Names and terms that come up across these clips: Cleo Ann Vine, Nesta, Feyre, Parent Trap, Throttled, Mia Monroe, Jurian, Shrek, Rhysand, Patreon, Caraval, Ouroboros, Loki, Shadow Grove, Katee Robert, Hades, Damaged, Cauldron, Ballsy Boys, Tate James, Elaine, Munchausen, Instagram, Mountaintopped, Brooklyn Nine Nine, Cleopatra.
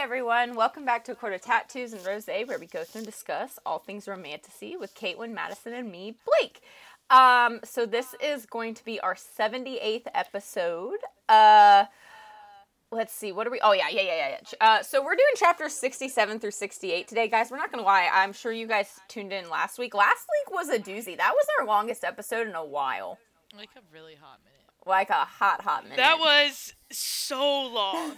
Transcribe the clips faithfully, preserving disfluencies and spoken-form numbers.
everyone, welcome back to A Court of Tattoos and Rosé, where we go through and discuss all things romantasy with Caitlin, Madison, and me, Blake. Um, so this is going to be our seventy-eighth episode. Uh, let's see, what are we, oh yeah, yeah, yeah, yeah. Uh, so we're doing chapters sixty-seven through sixty-eight today, guys. We're not going to lie, I'm sure you guys tuned in last week. Last week was a doozy. That was our longest episode in a while. Like a really hot minute. Like a hot, hot minute. That was so long.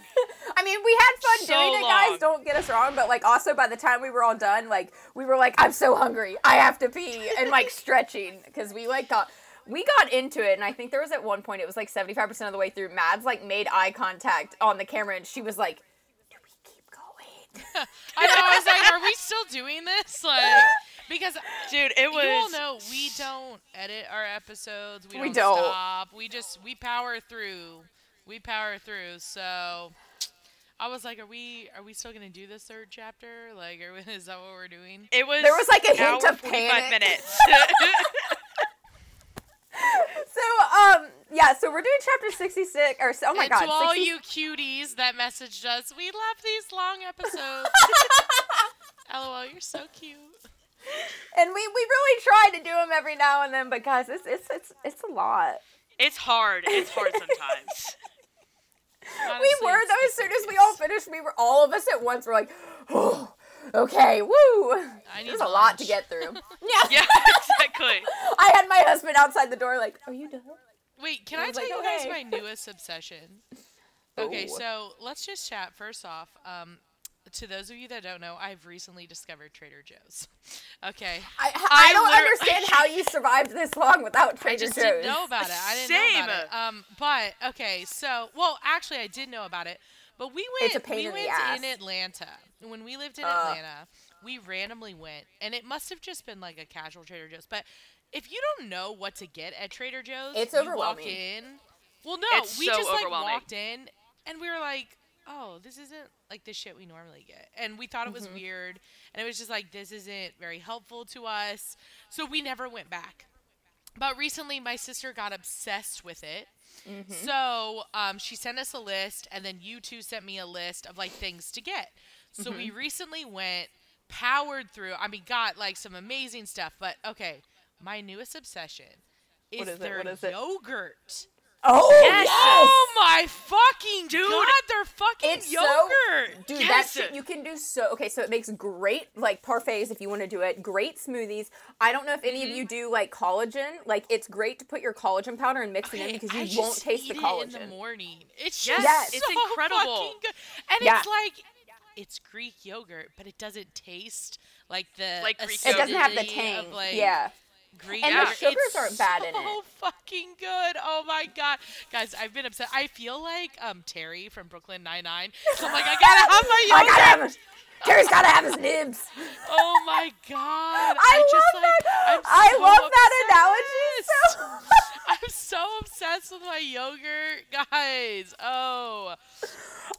I mean, we had fun so doing it, guys. Long. Don't get us wrong. But, like, also by the time we were all done, like, we were like, I'm so hungry. I have to pee. And, like, stretching. Because we, like, got, we got into it. And I think there was at one point, it was, like, seventy-five percent of the way through. Mads, like, made eye contact on the camera. And she was like, do we keep going? I know. I was like, are we still doing this? Like... Because, dude, it was... You all know we don't edit our episodes. We don't, we don't stop. We just, we power through. We power through. So, I was like, are we Are we still going to do this third chapter? Like, are we, is that what we're doing? It was... There was, like, a hint of panic. Minutes. so, um, yeah, so we're doing chapter sixty-six, or, oh my and god. to all sixty you cuties that messaged us, we love these long episodes. LOL, you're so cute. And we, we really try to do them every now and then, but guys, it's it's it's, it's a lot. It's hard. It's hard sometimes. Honestly, we were though. As soon as we all finished, we were all of us at once. We're like, oh, okay, woo. There's a lot to get through. yeah. Yeah. Exactly. I had my husband outside the door, like, are you done? Wait, can I, I tell like, you guys okay. my newest obsession? Okay, oh. so let's just chat first off. Um. To those of you that don't know, I've recently discovered Trader Joe's. Okay. I, I, I don't lear- understand how you survived this long without Trader Joe's. I just Joe's. didn't know about it. I didn't Same. know about it. Um, but, okay, so, well, actually, I did know about it. But we went, it's a pain we in, went the in Atlanta. When we lived in uh. Atlanta, we randomly went. And it must have just been like a casual Trader Joe's. But if you don't know what to get at Trader Joe's, it's overwhelming. You walk in. Well, no, it's we so just like walked in and we were like, oh, this isn't like the shit we normally get. And we thought it was mm-hmm. weird. And it was just like, this isn't very helpful to us. So we never went back. But recently, my sister got obsessed with it. Mm-hmm. So um, she sent us a list. And then you two sent me a list of like things to get. So mm-hmm. we recently went, powered through. I mean, got like some amazing stuff. But okay, my newest obsession is, what is their it? What is it? yogurt. Oh, yes. Yes. Oh my fucking dude. God, they're fucking it's yogurt. So, dude, yes. That shit you can do so. Okay, so it makes great, like, parfaits if you want to do it. Great smoothies. I don't know if any mm-hmm. of you do, like, collagen. Like, it's great to put your collagen powder and mix okay, it in because you I won't just taste eat the collagen. It in the morning. It's just yes. so it's incredible. Fucking good. And yeah. it's like, it's Greek yogurt, but it doesn't taste like the like Greek It doesn't have the tang. Of, like, yeah. Green and out. The sugars it's aren't bad so in it. Oh, fucking good! Oh my god, guys, I've been upset. I feel like um Terry from Brooklyn Nine Nine. So I'm like, I gotta have my yogurt. I gotta have his, Terry's gotta have his nibs. Oh my god! I, I love just, that. Like, so I love obsessed. that analogy. So I'm so obsessed with my yogurt, guys. Oh,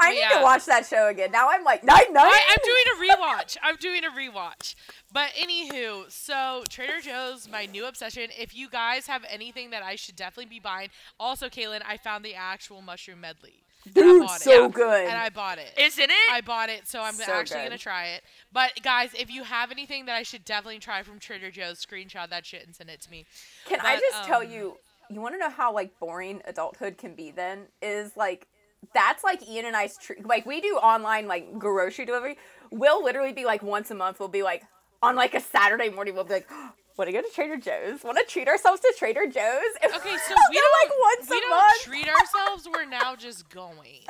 I need yeah. to watch that show again. Now I'm like Nine Nine. I, I'm doing a rewatch. I'm doing a rewatch. But anywho, so Trader Joe's, my new obsession. If you guys have anything that I should definitely be buying. Also, Kaylin, I found the actual mushroom medley. Dude, so it. good. And I bought it. Isn't it? I bought it, so I'm so actually going to try it. But guys, if you have anything that I should definitely try from Trader Joe's, screenshot that shit and send it to me. Can but, I just um, tell you, you want to know how, like, boring adulthood can be then? Is, like, that's, like, Ian and I's, tr- like, we do online, like, grocery delivery. We'll literally be, like, once a month, we'll be, like, on, like, a Saturday morning, we'll be like, oh, want to go to Trader Joe's? Want to treat ourselves to Trader Joe's? And okay, so we don't, like, once we a don't month. treat ourselves. We're now just going.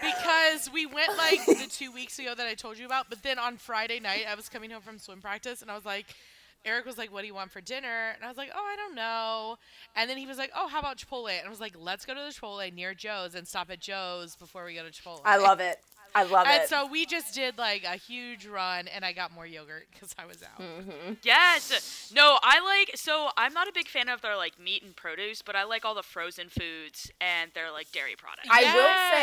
Because we went, like, the two weeks ago that I told you about. But then on Friday night, I was coming home from swim practice, and I was like, Eric was like, what do you want for dinner? And I was like, oh, I don't know. And then he was like, oh, how about Chipotle? And I was like, let's go to the Chipotle near Joe's and stop at Joe's before we go to Chipotle. I love it. I love and it. And so we just did, like, a huge run, and I got more yogurt because I was out. Mm-hmm. Yes. No, I like – so I'm not a big fan of their, like, meat and produce, but I like all the frozen foods and their, like, dairy products. I yes.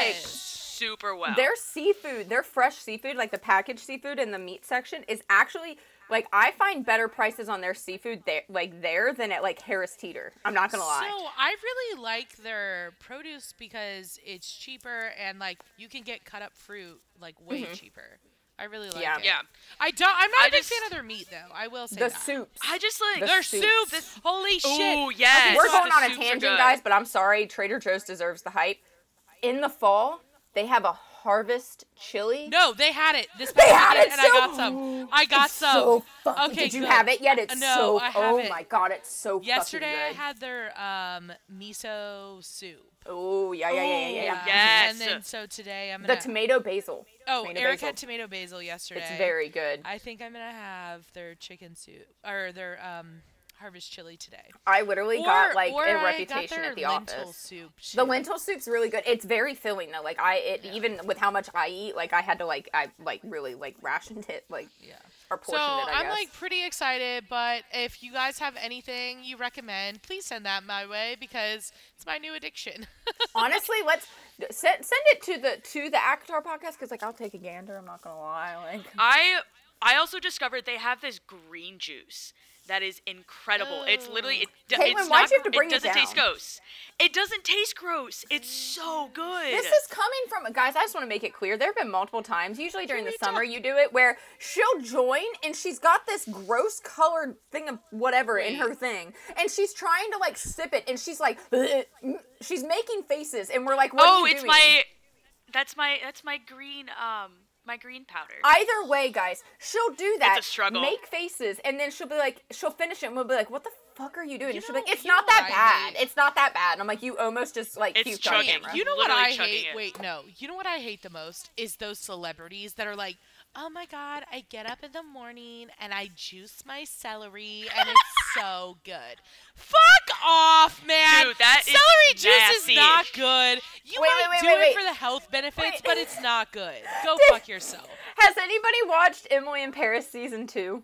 will say super well. Their seafood, their fresh seafood, like the packaged seafood in the meat section is actually – Like, I find better prices on their seafood there, like there than at like Harris Teeter. I'm not gonna lie. So I really like their produce because it's cheaper and like you can get cut up fruit like way mm-hmm. cheaper. I really like yeah. it. Yeah. I don't I'm not I a big just, fan of their meat though. I will say the that. The soups. I just like the their soups. soups. Holy shit. Ooh, yes. Okay, we're going on a tangent, guys, but I'm sorry, Trader Joe's deserves the hype. In the fall, they have a harvest chili. No, they had it. This they had it, and so I got some. I got it's some. So okay, did you good. have it yet? It's no, so I have oh it. my god, it's so Yesterday fucking good. I had their um, miso soup. Oh, yeah, yeah, yeah, yeah, yeah. Yes. And then so today I'm going to The tomato basil. Oh, tomato Eric basil. had tomato basil yesterday. It's very good. I think I'm going to have their chicken soup or their um, harvest chili today. I literally or, got like a I reputation at the office. Lentil soup too. The lentil soup's really good. It's very filling though. Like I it yeah. even with how much I eat, like I had to like I like really like rationed it like yeah. or portioned so it, I I'm guess. like pretty excited, but if you guys have anything you recommend, please send that my way because it's my new addiction. Honestly, let's send send it to the to the Akatar podcast cuz like I'll take a gander, I'm not going to lie. Like I I also discovered they have this green juice. That is incredible. Ooh. It's literally it. Caitlin, it's why'd not, you have to bring it doesn't it down? taste gross. It doesn't taste gross. It's so good. This is coming from guys. I just want to make it clear. There have been multiple times, usually during the summer, you do it where she'll join and she's got this gross colored thing of whatever in her thing, and she's trying to like sip it, and she's like, bleh. She's making faces, and we're like, what oh, are you it's doing? my. That's my. That's my green. Um. My green powder. Either way, guys, she'll do that. It's a struggle. Make faces, and then she'll be like, she'll finish it, and we'll be like, what the fuck are you doing? You and she'll know, be like, it's not that I bad. Hate. It's not that bad. And I'm like, you almost just, like, it's puked chugging. on camera. You know Literally what I hate? It. Wait, no. You know what I hate the most is those celebrities that are like, oh my god, I get up in the morning and I juice my celery and it's so good. Fuck off, man. Dude, that celery is juice nasty. is not good. You wait, might wait, wait, do wait, it wait. for the health benefits, wait. but it's not good. Go Did, fuck yourself. Has anybody watched Emily in Paris season two?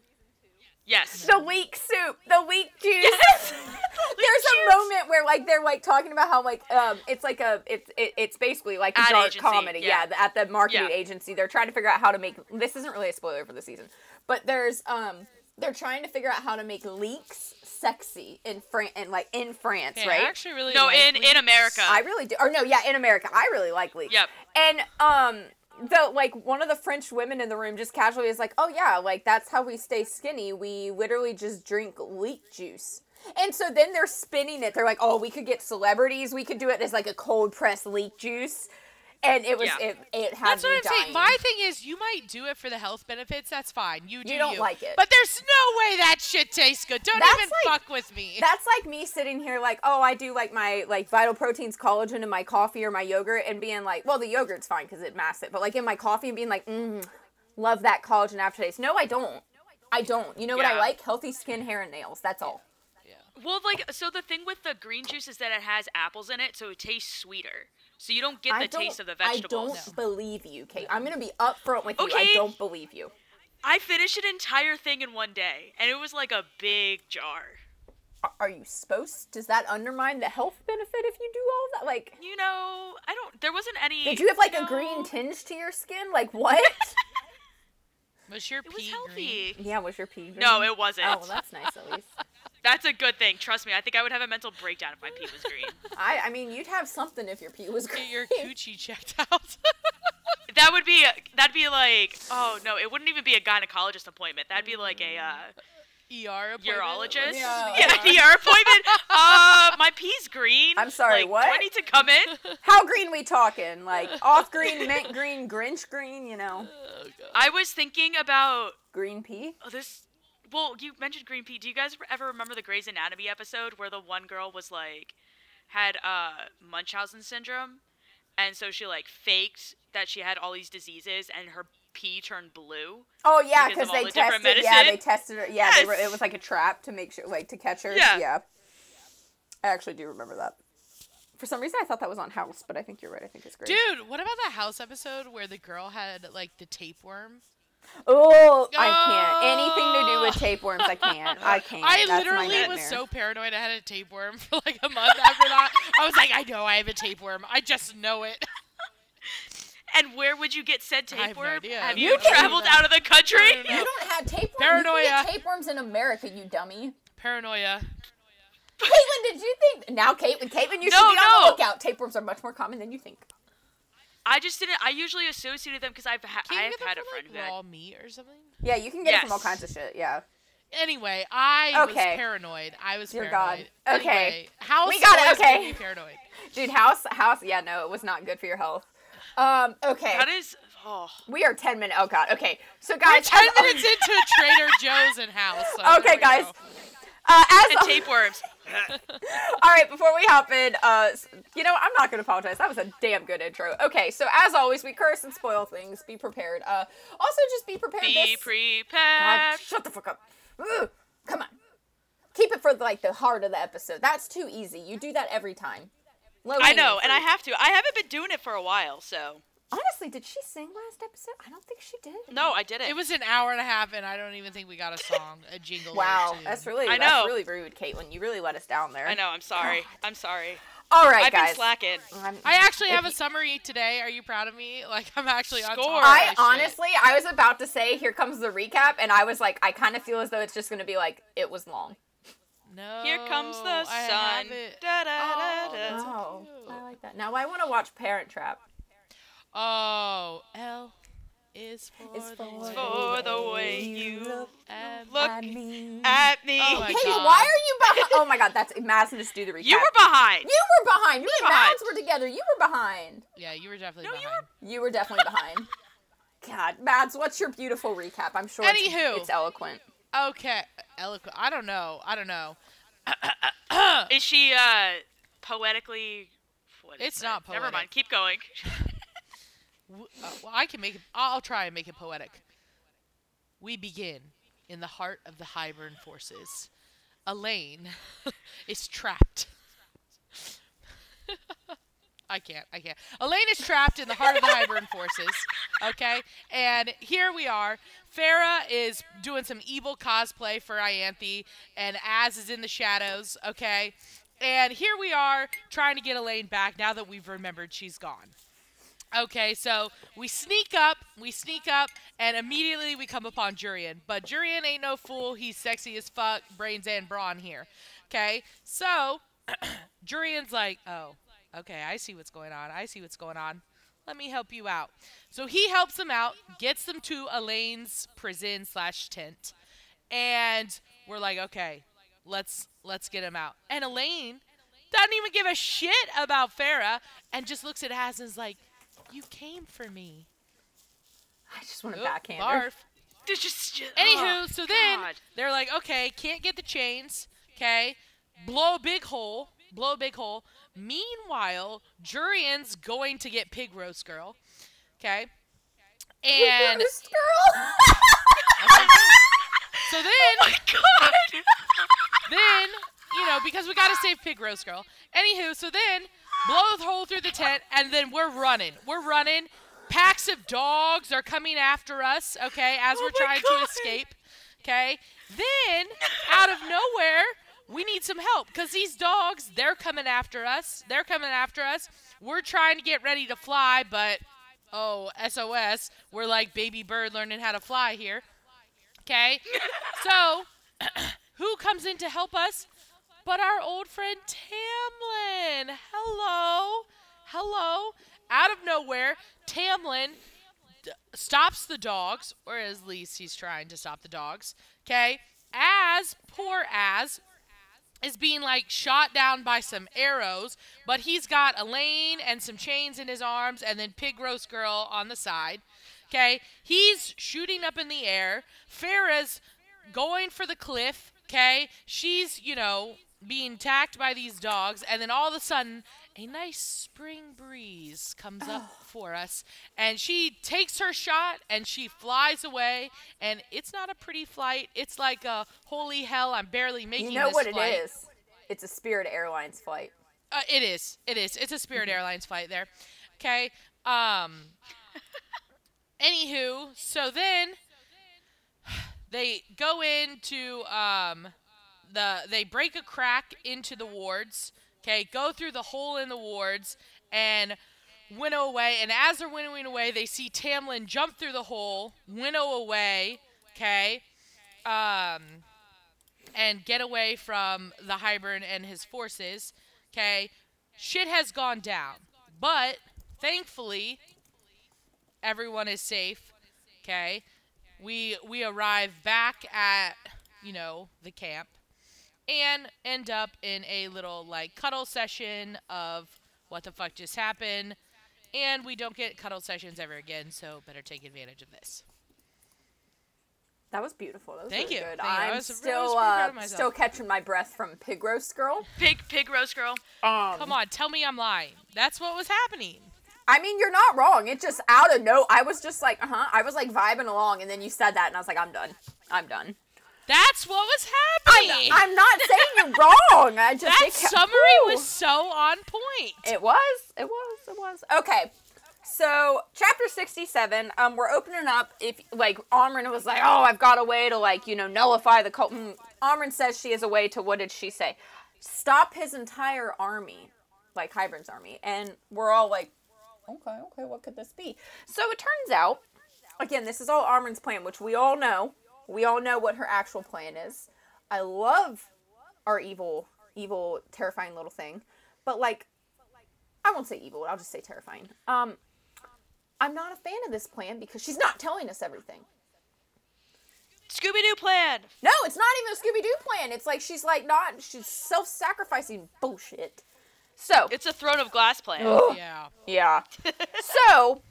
Yes. The weak soup, the weak juice. Yes. the weak There's juice. a moment where like they're like talking about how like um it's like a it's it, it's basically like a ad dark agency, comedy. Yeah. yeah, at the marketing yeah. agency, they're trying to figure out how to make this isn't really a spoiler for the season, but there's um they're trying to figure out how to make leeks sexy in France and like in France, yeah, right? I actually really no like in leeks. in America. I really do. Or no, yeah, in America, I really like leeks. Yep. And um. The, like, one of the French women in the room just casually is like, oh, yeah, like, that's how we stay skinny. We literally just drink leek juice. And so then they're spinning it. They're like, oh, we could get celebrities. We could do it as, like, a cold-pressed leek juice. And it was, yeah. it, it had That's what me I'm dying. saying. My thing is, you might do it for the health benefits. That's fine. You do You don't you. like it. But there's no way that shit tastes good. Don't that's even like, fuck with me. That's like me sitting here like, oh, I do like my, like, vital proteins, collagen in my coffee or my yogurt and being like, well, the yogurt's fine because it masks it. But, like, in my coffee and being like, mm, love that collagen aftertaste. No, I don't. I don't. You know yeah. what I like? Healthy skin, hair, and nails. That's all. Yeah. Well, like, so the thing with the green juice is that it has apples in it, so it tastes sweeter. So you don't get the don't, taste of the vegetables. I don't believe you, Kate. I'm going to be upfront with okay. you. I don't believe you. I finished an entire thing in one day, and it was like a big jar. Are you supposed? Does that undermine the health benefit if you do all that? Like, you know, I don't. There wasn't any. Did you have like you know, a green tinge to your skin? Like what? Was your pee? It was healthy. Green? Yeah, was your pee green? No, it wasn't. Oh, well, that's nice at least. That's a good thing. Trust me. I think I would have a mental breakdown if my pee was green. I, I mean, you'd have something if your pee was green. Get your coochie checked out. That would be, that'd be like, oh, no, it wouldn't even be a gynecologist appointment. That'd be like a, uh, E R appointment? Urologist? Yeah. yeah an E R appointment? Uh, my pee's green. I'm sorry, like, what? Do I need to come in? How green we talking? Like, off green, mint green, Grinch green, you know? Oh, God. I was thinking about... Green pee? Oh, this... Well, you mentioned green pea. Do you guys ever remember the Grey's Anatomy episode where the one girl was like, had uh, Munchausen syndrome? And so she like faked that she had all these diseases and her pee turned blue. Oh, yeah, because they the tested Yeah, they tested her. Yeah, yes. they were, it was like a trap to make sure, like to catch her. Yeah. yeah. I actually do remember that. For some reason, I thought that was on House, but I think you're right. I think it's great. Dude, what about the House episode where the girl had like the tapeworm? Oh, I can't. Anything to do with tapeworms, I can't. I can't. I That's literally was so paranoid I had a tapeworm for like a month after that. I was like, I know I have a tapeworm. I just know it. And where would you get said tapeworm? I have, no idea. have you, you traveled out of the country? I don't know. You don't have tapeworms. Paranoia. You can get tapeworms in America, you dummy. Paranoia. Caitlin, did you think now, Kate? With Caitlin, you no, should be no. on the lookout. Tapeworms are much more common than you think. I just didn't. I usually associated them because I've ha- I have had a friend like, who had raw meat or something. Yeah, you can get yes. it from all kinds of shit. Yeah. Anyway, I okay. was paranoid. I was Dear paranoid. God. Okay. Anyway, House we got it. Okay. Paranoid. Dude, house, house. Yeah, no, it was not good for your health. Um. Okay. That is. Oh. We are ten minutes. Oh God. Okay. So guys, we're ten as, minutes into Trader Joe's and House. So okay, guys. Go. Uh, as and al- tapeworms. All right, before we hop in, uh, you know, I'm not going to apologize. That was a damn good intro. Okay, so as always, we curse and spoil things. Be prepared. Uh, also, just be prepared. Be this- prepared. God, shut the fuck up. Ooh, come on. Keep it for, like, the heart of the episode. That's too easy. You do that every time. Low I know, and I have to. I haven't been doing it for a while, so. Honestly, did she sing last episode? I don't think she did. No, I didn't. It was an hour and a half, and I don't even think we got a song, a jingle. Wow, or two. that's really, I that's know. really rude, Caitlin. You really let us down there. I know. I'm sorry. God. I'm sorry. All right, I've guys. I've been slacking. I'm, I actually have you, a summary today. Are you proud of me? Like, I'm actually score. on top of I honestly, shit. I was about to say, here comes the recap, and I was like, I kind of feel as though it's just going to be like, it was long. No. Here comes the I sun. Da, da, da, da. Oh, oh, I like that. Now I want to watch Parent Trap. Oh, L is for, is for, the, for the way you look at, look at me. At me. Oh hey, God. Why are you behind? Oh my God, that's Madison. Just do the recap. You were behind. You were behind. You and Mads were together. You were behind. Yeah, you were definitely no, behind. You were, you were definitely behind. God, Mads, what's your beautiful recap? I'm sure it's, it's eloquent. Okay, eloquent. I don't know. I don't know. Is she uh, poetically? What is it's that? Not poetic. Never mind. Keep going. Uh, well, I can make it, I'll try and make it poetic. We begin in the heart of the Hybern forces. Elaine is trapped. I can't, I can't. Elaine is trapped in the heart of the Hybern forces. Okay? And here we are. Feyre is doing some evil cosplay for Ianthe, and Az is in the shadows. Okay? And here we are trying to get Elaine back now that we've remembered she's gone. Okay, so we sneak up, we sneak up, and immediately we come upon Jurian. But Jurian ain't no fool. He's sexy as fuck, brains and brawn here. Okay, so Jurian's like, oh, okay, I see what's going on. I see what's going on. Let me help you out. So he helps them out, gets them to Elaine's prison slash tent, and we're like, okay, let's let's get him out. And Elaine doesn't even give a shit about Feyre and just looks at Az and is like, you came for me. I just want to backhand her. Just, Anywho, oh, so God. Then they're like, okay, can't get the chains. Okay, blow a big hole. Blow a big hole. Meanwhile, Jurian's going to get Pig Roast Girl. Okay. And... Pig Roast Girl? Okay. So then... Oh, my God. Then, you know, because we got to save Pig Roast Girl. Anywho, so then... blow the hole through the tent, and then we're running. We're running. Packs of dogs are coming after us, okay, as oh we're trying God. to escape, okay? Then, out of nowhere, we need some help, because these dogs, they're coming after us. They're coming after us. We're trying to get ready to fly, but, oh, S O S. We're like baby bird learning how to fly here, okay? So, who comes in to help us? But our old friend Tamlin, hello, hello, out of nowhere, Tamlin d- stops the dogs, or at least he's trying to stop the dogs, okay? Az, poor Az, is being, like, shot down by some arrows, but he's got Elaine and some chains in his arms, and then Pig Roast Girl on the side, okay? He's shooting up in the air, Feyre's going for the cliff, okay? She's, you know... being attacked by these dogs, and then all of a sudden a nice spring breeze comes oh. up for us, and she takes her shot and she flies away, and it's not a pretty flight. It's like a holy hell, I'm barely making this flight. You know what flight. It is? It's a Spirit Airlines flight. Uh, it is. It is. It's a Spirit mm-hmm. Airlines flight there. Okay. Um. Anywho, so then they go into um. The they break a crack into the wards, okay, go through the hole in the wards, and winnow away, and as they're winnowing away, they see Tamlin jump through the hole, winnow away, okay, um, and get away from the Hybern and his forces, okay? Shit has gone down, but thankfully, everyone is safe, okay? We, we arrive back at, you know, the camp, and end up in a little, like, cuddle session of what the fuck just happened. And we don't get cuddle sessions ever again, so better take advantage of this. That was beautiful. That was Thank really you. Good. Thank I'm you. I was still, uh, still catching my breath from Pig Roast Girl. Pig, pig Roast Girl. Um, Come on, tell me I'm lying. That's what was happening. I mean, you're not wrong. It just, out of no, I was just like, uh-huh. I was like vibing along, and then you said that, and I was like, I'm done. I'm done. That's what was happening. I'm, I'm not saying you're wrong. I just that summary woo. was so on point. It was. It was. It was. Okay. So chapter sixty-seven. Um, we're opening up. If like Amren was like, oh, I've got a way to like you know nullify the cult. Mm. Amren says she has a way to. What did she say? Stop his entire army, like Hybern's army. And we're all like, okay, okay, what could this be? So it turns out, again, this is all Amren's plan, which we all know. We all know what her actual plan is. I love our evil, evil, terrifying little thing. But, like, I won't say evil. I'll just say terrifying. Um, I'm not a fan of this plan because she's not telling us everything. Scooby-Doo plan! No, it's not even a Scooby-Doo plan. It's like she's, like, not... She's self-sacrificing bullshit. So... It's a Throne of Glass plan. Ugh. Yeah. Yeah. So...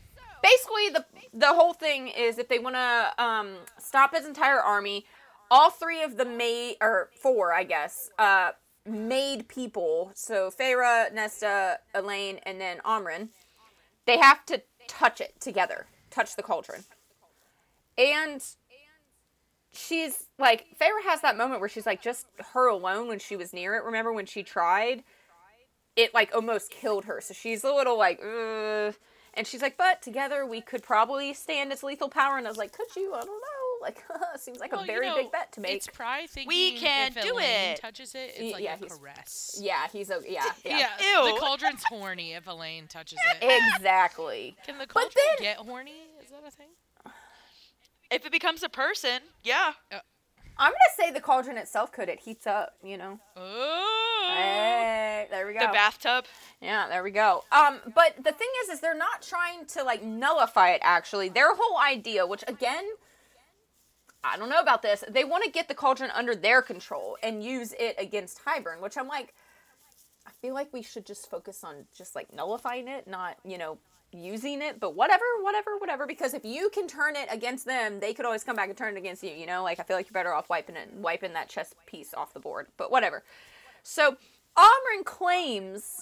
Basically, the the whole thing is if they want to um, stop his entire army, all three of the maid, or four, I guess, uh, maid people, so Feyre, Nesta, Elaine, and then Amren, they have to touch it together, touch the cauldron. And she's, like, Feyre has that moment where she's, like, just her alone when she was near it. Remember when she tried? It, like, almost killed her. So she's a little, like, ugh. And she's like, but together we could probably stand its lethal power. And I was like, could you? I don't know. Like, seems like well, a very you know, big bet to make. It's probably thinking we can if do it. Touches it, it's he, like yeah, a caress. Yeah, he's a yeah. yeah. yeah. Ew. The cauldron's horny if Elaine touches it. Exactly. Can the cauldron then, get horny? Is that a thing? If it becomes a person, yeah. Uh, I'm gonna say the cauldron itself could. It heats up, you know. Ooh. Hey, there we go. The bathtub. Yeah, there we go. Um, but the thing is, is they're not trying to like nullify it. Actually, their whole idea, which again, I don't know about this. They want to get the cauldron under their control and use it against Hybern. Which I'm like, I feel like we should just focus on just like nullifying it, not you know using it. But whatever, whatever, whatever. Because if you can turn it against them, they could always come back and turn it against you. You know, like I feel like you're better off wiping it, wiping that chess piece off the board. But whatever. So Amren claims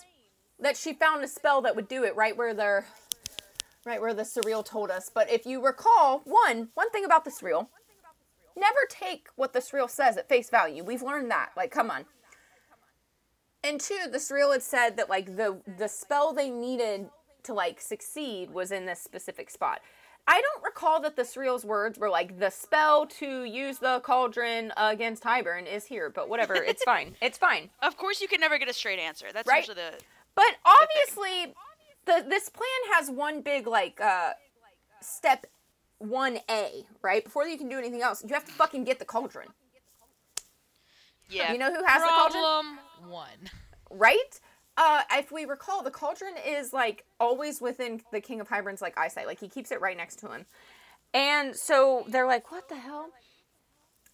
that she found a spell that would do it right where the, right where the surreal told us. But if you recall, one one thing about the surreal, never take what the surreal says at face value. We've learned that. Like, come on. And two, the surreal had said that like the the spell they needed to like succeed was in this specific spot. I don't recall that the surreal's words were like the spell to use the cauldron against Hybern is here. But whatever, it's fine. It's fine. Of course, you can never get a straight answer. That's right? usually the. But obviously, the, this plan has one big, like, uh, step one A, right? Before you can do anything else, you have to fucking get the cauldron. Yeah. You know who has Problem the cauldron? Problem one. Right? Uh, if we recall, the cauldron is, like, always within the King of Hybern's, like, eyesight. Like, he keeps it right next to him. And so they're like, what the hell?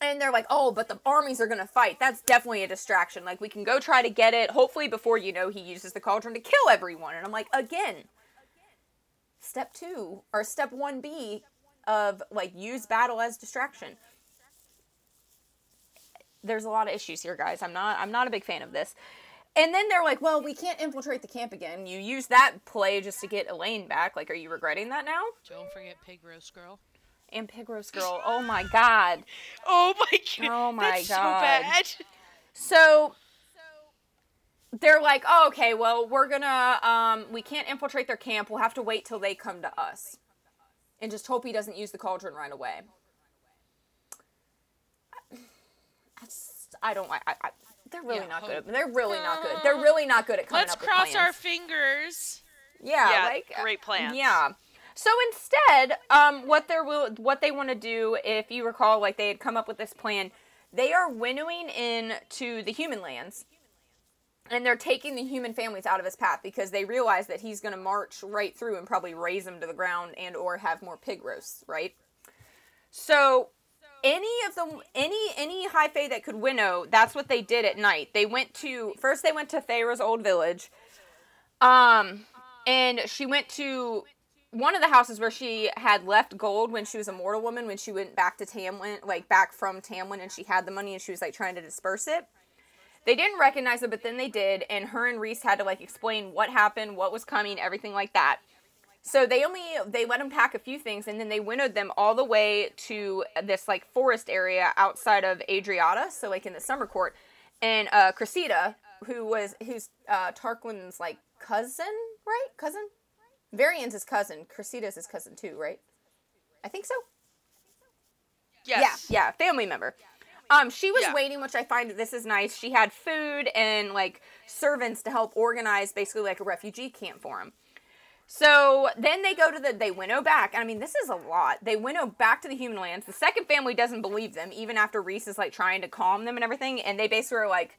And they're like, oh, but the armies are going to fight. That's definitely a distraction. Like, we can go try to get it, hopefully before, you know, he uses the cauldron to kill everyone. And I'm like, again, step two, or step one B of, like, use battle as distraction. There's a lot of issues here, guys. I'm not, I'm not a big fan of this. And then they're like, well, we can't infiltrate the camp again. You use that play just to get Elaine back. Like, are you regretting that now? Don't forget Pig Roast Girl. And Pig Roast Girl. Oh my god. Oh my god. Oh my That's god. That's so bad. So they're like, oh, okay, well, we're gonna, um, we can't infiltrate their camp. We'll have to wait till they come to us. And just hope he doesn't use the cauldron right away. I, just, I don't, I, I, they're really yeah, not hope. good. They're really uh, not good. They're really not good at coming up with plans. Let's cross our fingers. Yeah, yeah, like great plants. Yeah. So instead, um, what they're what they want to do, if you recall, like they had come up with this plan, they are winnowing in to the human lands, and they're taking the human families out of his path because they realize that he's going to march right through and probably raise them to the ground and or have more pig roasts, right? So any of the any any high fae that could winnow, that's what they did at night. They went to first they went to Feyre's old village. Um, and she went to one of the houses where she had left gold when she was a mortal woman, when she went back to Tamlin, like back from Tamlin, and she had the money and she was like trying to disperse it. They didn't recognize it, but then they did, and her and Rhys had to like explain what happened, what was coming, everything like that. So they only, they let them pack a few things, and then they winnowed them all the way to this like forest area outside of Adriata, so like in the summer court, and uh, Cresseida, who was, who's uh, Tarquin's like cousin, right? Cousin? Varian's his cousin. Cresseida's his cousin too, right? I think so. Yes. Yeah, yeah, family member. Um, she was yeah. waiting, which I find this is nice. She had food and like servants to help organize basically like a refugee camp for him. So then they go to the, they winnow back. I mean, this is a lot. They winnow back to the human lands. The second family doesn't believe them, even after Rhys is like trying to calm them and everything. And they basically are like,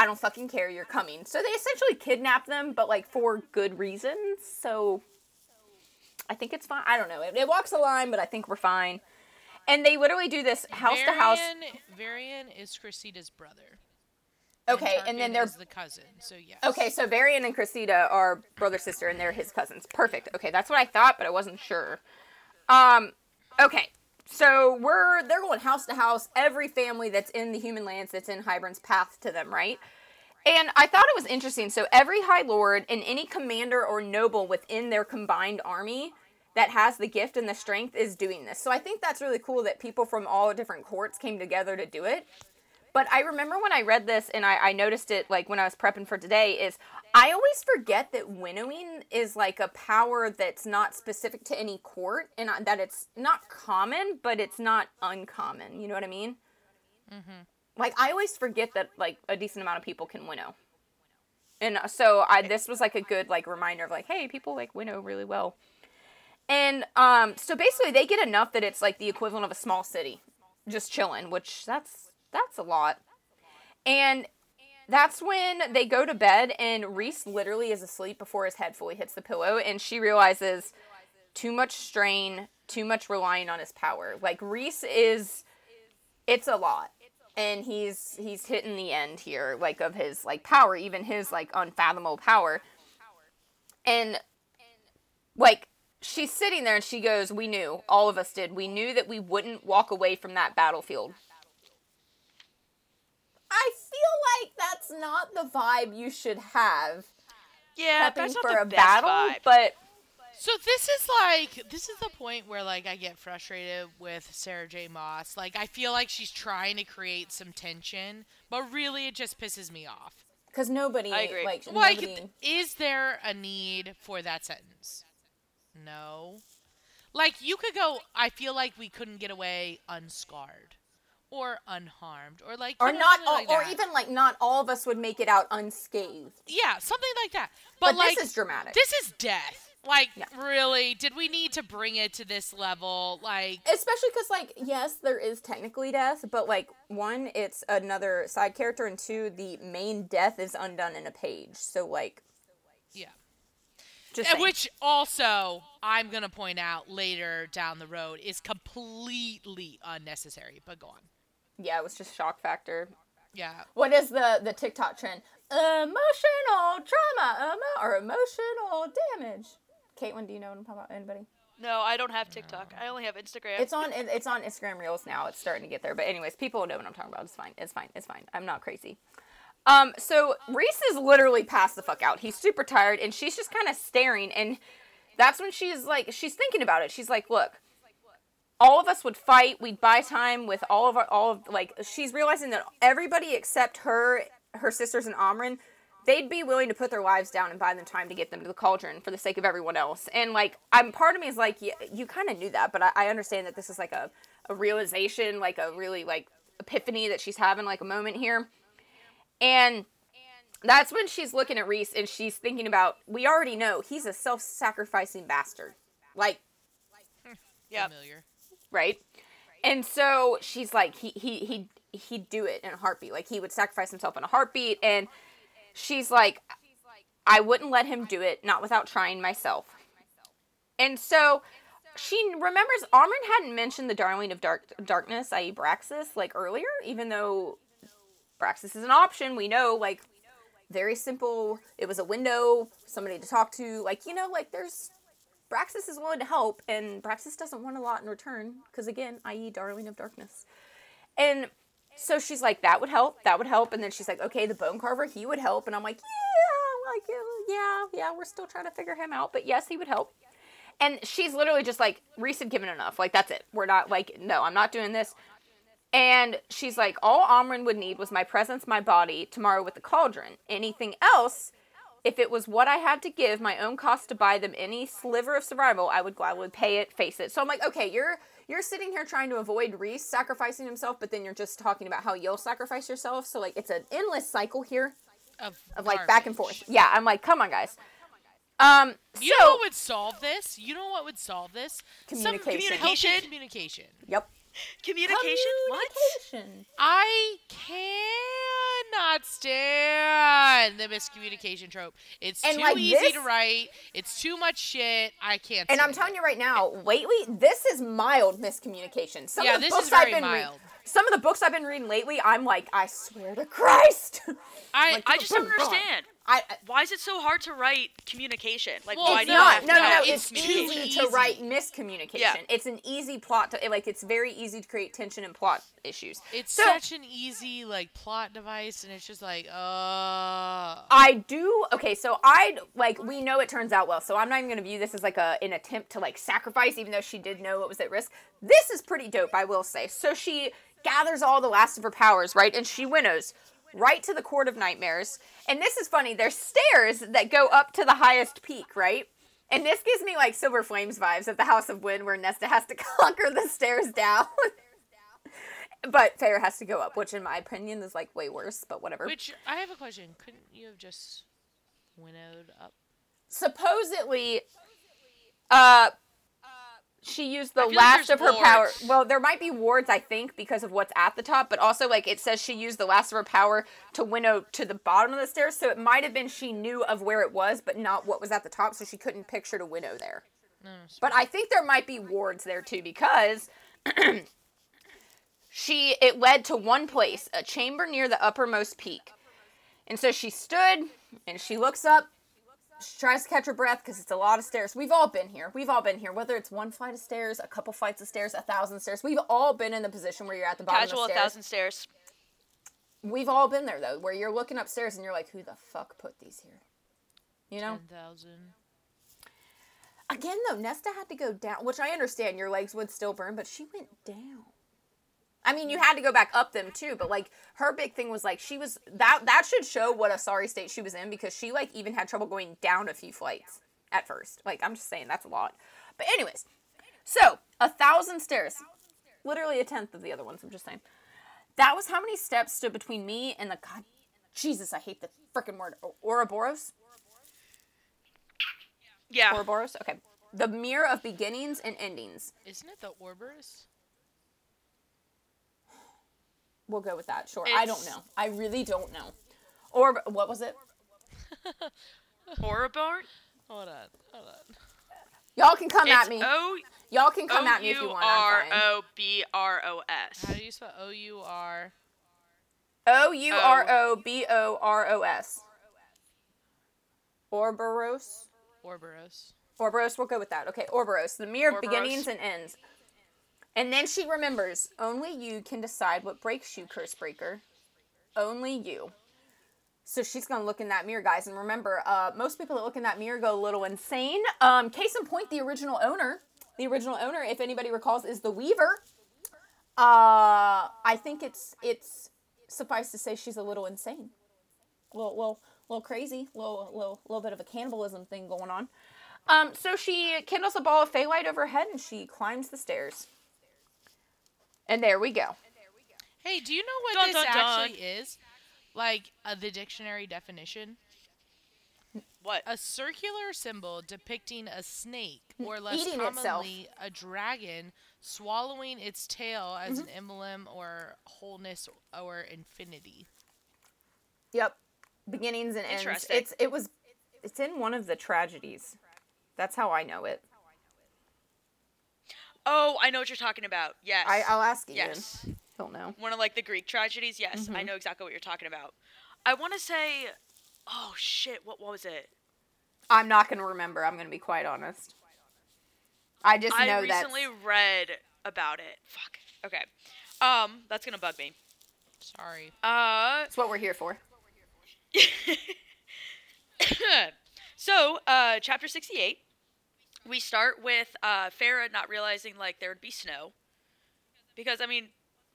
I don't fucking care, you're coming. So they essentially kidnapped them, but, like, for good reasons. So I think it's fine. I don't know. It, it walks a line, but I think we're fine. And they literally do this house-to-house. Varian, Varian is Cresseida's brother. Okay, and, and then they're... is the cousin, so yes. Okay, so Varian and Cresseida are brother-sister, and they're his cousins. Perfect. Okay, that's what I thought, but I wasn't sure. Um, okay. So we're they're going house to house, every family that's in the human lands that's in Hybern's path to them, right? And I thought it was interesting. So every high lord and any commander or noble within their combined army that has the gift and the strength is doing this. So I think that's really cool that people from all different courts came together to do it. But I remember when I read this and I, I noticed it like when I was prepping for today is I always forget that winnowing is like a power that's not specific to any court and that it's not common, but it's not uncommon. You know what I mean? Mm-hmm. Like I always forget that like a decent amount of people can winnow. And so I, this was like a good like reminder of like, hey, people like winnow really well. And um, so basically they get enough that it's like the equivalent of a small city just chilling, which that's, that's a lot. And that's when they go to bed, and Rhys literally is asleep before his head fully hits the pillow, and she realizes too much strain, too much relying on his power. Like, Rhys is, it's a lot, and he's he's hitting the end here, like, of his, like, power, even his, like, unfathomable power. And, like, she's sitting there, and she goes, we knew, all of us did, we knew that we wouldn't walk away from that battlefield. I feel like that's not the vibe you should have. Yeah, that's not for the a best battle, vibe. But so this is like this is the point where like I get frustrated with Sarah J. Maas. Like I feel like she's trying to create some tension, but really it just pisses me off. Because nobody, I agree. Like, like nobody... is there a need for that sentence? No. Like you could go. I feel like we couldn't get away unscarred. Or unharmed, or like, or not, all, like or that. Even like not all of us would make it out unscathed. Yeah, something like that. But, but like, this is dramatic. This is death. Like, yeah. Really, did we need to bring it to this level? Like, especially because like, yes, there is technically death, but like, one, it's another side character, and two, the main death is undone in a page. So like, yeah. Just which also, I'm gonna point out later down the road, is completely unnecessary. But go on. Yeah, it was just shock factor. Yeah. What is the, the TikTok trend? Emotional trauma emo- or emotional damage. Caitlin, do you know what I'm talking about? Anybody? No, I don't have TikTok. No. I only have Instagram. It's on it's on Instagram Reels now. It's starting to get there. But anyways, people know what I'm talking about. It's fine. It's fine. It's fine. I'm not crazy. Um, so Rhys is literally passed the fuck out. He's super tired, and she's just kind of staring, and that's when she's like, she's thinking about it. She's like, look. All of us would fight. We'd buy time with all of our, all of, like, she's realizing that everybody except her, her sisters and Amren, they'd be willing to put their lives down and buy them time to get them to the Cauldron for the sake of everyone else. And, like, I'm, part of me is like, yeah, you kind of knew that, but I, I understand that this is, like, a, a realization, like, a really, like, epiphany that she's having, like, a moment here. And That's when she's looking at Rhys and she's thinking about, we already know he's a self-sacrificing bastard. Like, yeah, familiar, right? And so she's like, he he he he'd do it in a heartbeat. Like, he would sacrifice himself in a heartbeat. And she's like, I wouldn't let him do it, not without trying myself. And so she remembers Amren hadn't mentioned the Darling of dark, Darkness, that is. Braxis, like earlier, even though Braxis is an option. We know, like, very simple. It was a window, somebody to talk to. Like, you know, like, there's... Braxis is willing to help, and Braxis doesn't want a lot in return, because, again, that is. Darling of Darkness. And so she's like, that would help, that would help. And then she's like, okay, the Bone Carver, he would help. And I'm like, yeah, like, yeah, yeah, we're still trying to figure him out. But, yes, he would help. And she's literally just like, Rhys had given enough. Like, that's it. We're not, like, no, I'm not doing this. And she's like, all Amren would need was my presence, my body, tomorrow with the cauldron. Anything else, if it was what I had to give, my own cost to buy them any sliver of survival, I would gladly pay it, face it. So I'm like, okay, you're you're sitting here trying to avoid Rhys sacrificing himself, but then you're just talking about how you'll sacrifice yourself. So, like, it's an endless cycle here of, of like, back and forth. Yeah, I'm like, come on, guys. Um, you so, know what would solve this? You know what would solve this? Communication. Some communication. Communication. Yep. Communication? What? I cannot stand the miscommunication trope. It's and too like easy this, to write. It's too much shit. I can't. And I'm it. telling you right now, lately, this is mild miscommunication. Some yeah, of the this books is very I've been mild. Re- some of the books I've been reading lately, I'm like, I swear to Christ. I like, I just don't understand. I, I, why is it so hard to write communication? Like, well, why do you have to no, no, no, it's, it's too easy to write miscommunication. Yeah. It's an easy plot to, like, it's very easy to create tension and plot issues. It's so, such an easy, like, plot device, and it's just like, uh... I do, okay, so I, like, we know it turns out well, so I'm not even going to view this as, like, a an attempt to, like, sacrifice, even though she did know it was at risk. This is pretty dope, I will say. So she gathers all the last of her powers, right, and she winnows right to the Court of Nightmares. And this is funny. There's stairs that go up to the highest peak, right? And this gives me, like, Silver Flames vibes of the House of Wind, where Nesta has to conquer the stairs down. But Feyre has to go up, which in my opinion is, like, way worse, but whatever. Which, I have a question. Couldn't you have just winnowed up? Supposedly, uh... she used the last like of her wards. power. Well, there might be wards, I think, because of what's at the top. But also, like, it says she used the last of her power to winnow to the bottom of the stairs. So it might have been she knew of where it was, but not what was at the top. So she couldn't picture to winnow there. No, but I think there might be wards there, too, because she it led to one place, a chamber near the uppermost peak. And so she stood, and she looks up. She tries to catch her breath because it's a lot of stairs. We've all been here. We've all been here. Whether it's one flight of stairs, a couple flights of stairs, a thousand stairs. We've all been in the position where you're at the bottom Casual of the stairs. Casual, a thousand stairs. We've all been there, though, where you're looking upstairs and you're like, who the fuck put these here? You know? ten thousand. Again, though, Nesta had to go down, which I understand your legs would still burn, but she went down. I mean, you had to go back up them, too, but, like, her big thing was, like, she was, that that should show what a sorry state she was in, because she, like, even had trouble going down a few flights at first. Like, I'm just saying, that's a lot. But anyways, so, a thousand stairs, literally a tenth of the other ones, I'm just saying. That was how many steps stood between me and the, God, Jesus, I hate the frickin' word, Ouroboros? Yeah. Ouroboros? Okay. The mirror of beginnings and endings. Isn't it the Ouroboros? We'll go with that, sure. It's... I don't know. I really don't know. Or, what was it? Ouroboros? Hold on, hold on. Y'all can come it's at me. O- Y'all can come O U R O B R O S. At me if you want. O U R O B R O S. How do you spell O U R? O U R O B O R O S. Ouroboros? Ouroboros. Ouroboros, we'll go with that. Okay, Ouroboros. The mirror of beginnings and ends. And then she remembers, only you can decide what breaks you, Cursebreaker. Only you. So she's going to look in that mirror, guys. And remember, uh, most people that look in that mirror go a little insane. Um, case in point, the original owner. The original owner, if anybody recalls, is the Weaver. Uh, I think it's, it's suffice to say she's a little insane. A little, little, little crazy. A little, little, little bit of a cannibalism thing going on. Um, so she kindles a ball of fey light over her head and she climbs the stairs. And there we go. Hey, do you know what dun, this dun, actually dun. is? like uh, the dictionary definition? What? A circular symbol depicting a snake, or less Eating commonly itself. a dragon, swallowing its tail as mm-hmm. an emblem or wholeness or infinity. Yep. Beginnings and ends. It's it was it's in one of the tragedies. That's how I know it. Oh, I know what you're talking about. Yes. I, I'll ask Ian. Yes. He'll know. One of like the Greek tragedies. Yes, mm-hmm. I know exactly what you're talking about. I want to say, oh shit, what, what was it? I'm not going to remember. I'm going to be quite honest. I just know that. I recently that's... read about it. Fuck. Okay. Um, that's going to bug me. Sorry. Uh, It's what we're here for. So, uh, chapter sixty-eight, we start with uh, Feyre not realizing, like, there would be snow. Because, I mean,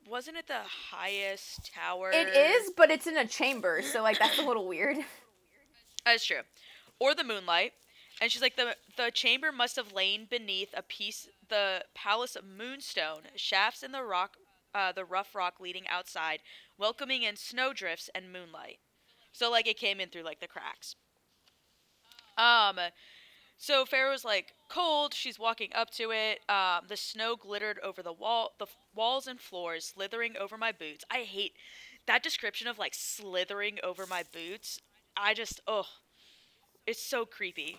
wasn't it the highest tower? It is, but it's in a chamber, so, like, that's a little weird. That's true. Or the moonlight. And she's like, the the chamber must have lain beneath a piece, the palace of moonstone, shafts in the rock, uh, the rough rock leading outside, welcoming in snowdrifts and moonlight. So, like, it came in through, like, the cracks. Um, so Feyre was, like, cold. She's walking up to it. Um, the snow glittered over the wall, the f- walls and floors, slithering over my boots. I hate that description of, like, slithering over my boots. I just, oh, it's so creepy.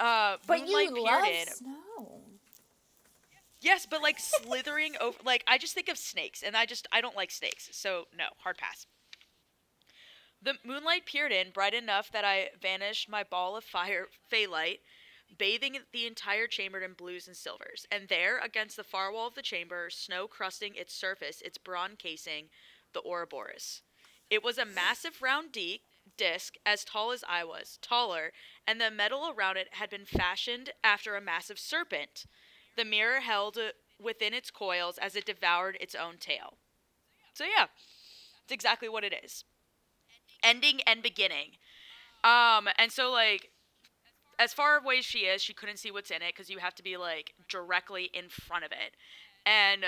Uh, but you love in. snow. Yes, but, like, slithering over, like, I just think of snakes, and I just, I don't like snakes. So, no, hard pass. The moonlight peered in, bright enough that I vanished my ball of fire faylight, bathing the entire chamber in blues and silvers. And there, against the far wall of the chamber, snow crusting its surface, its bronze casing, the Ouroboros. It was a massive round de- disc as tall as I was, taller, and the metal around it had been fashioned after a massive serpent, the mirror held within its coils as it devoured its own tail. So yeah, it's exactly what it is. Ending and beginning. Um, and so, like, as far away as she is, she couldn't see what's in it because you have to be, like, directly in front of it. And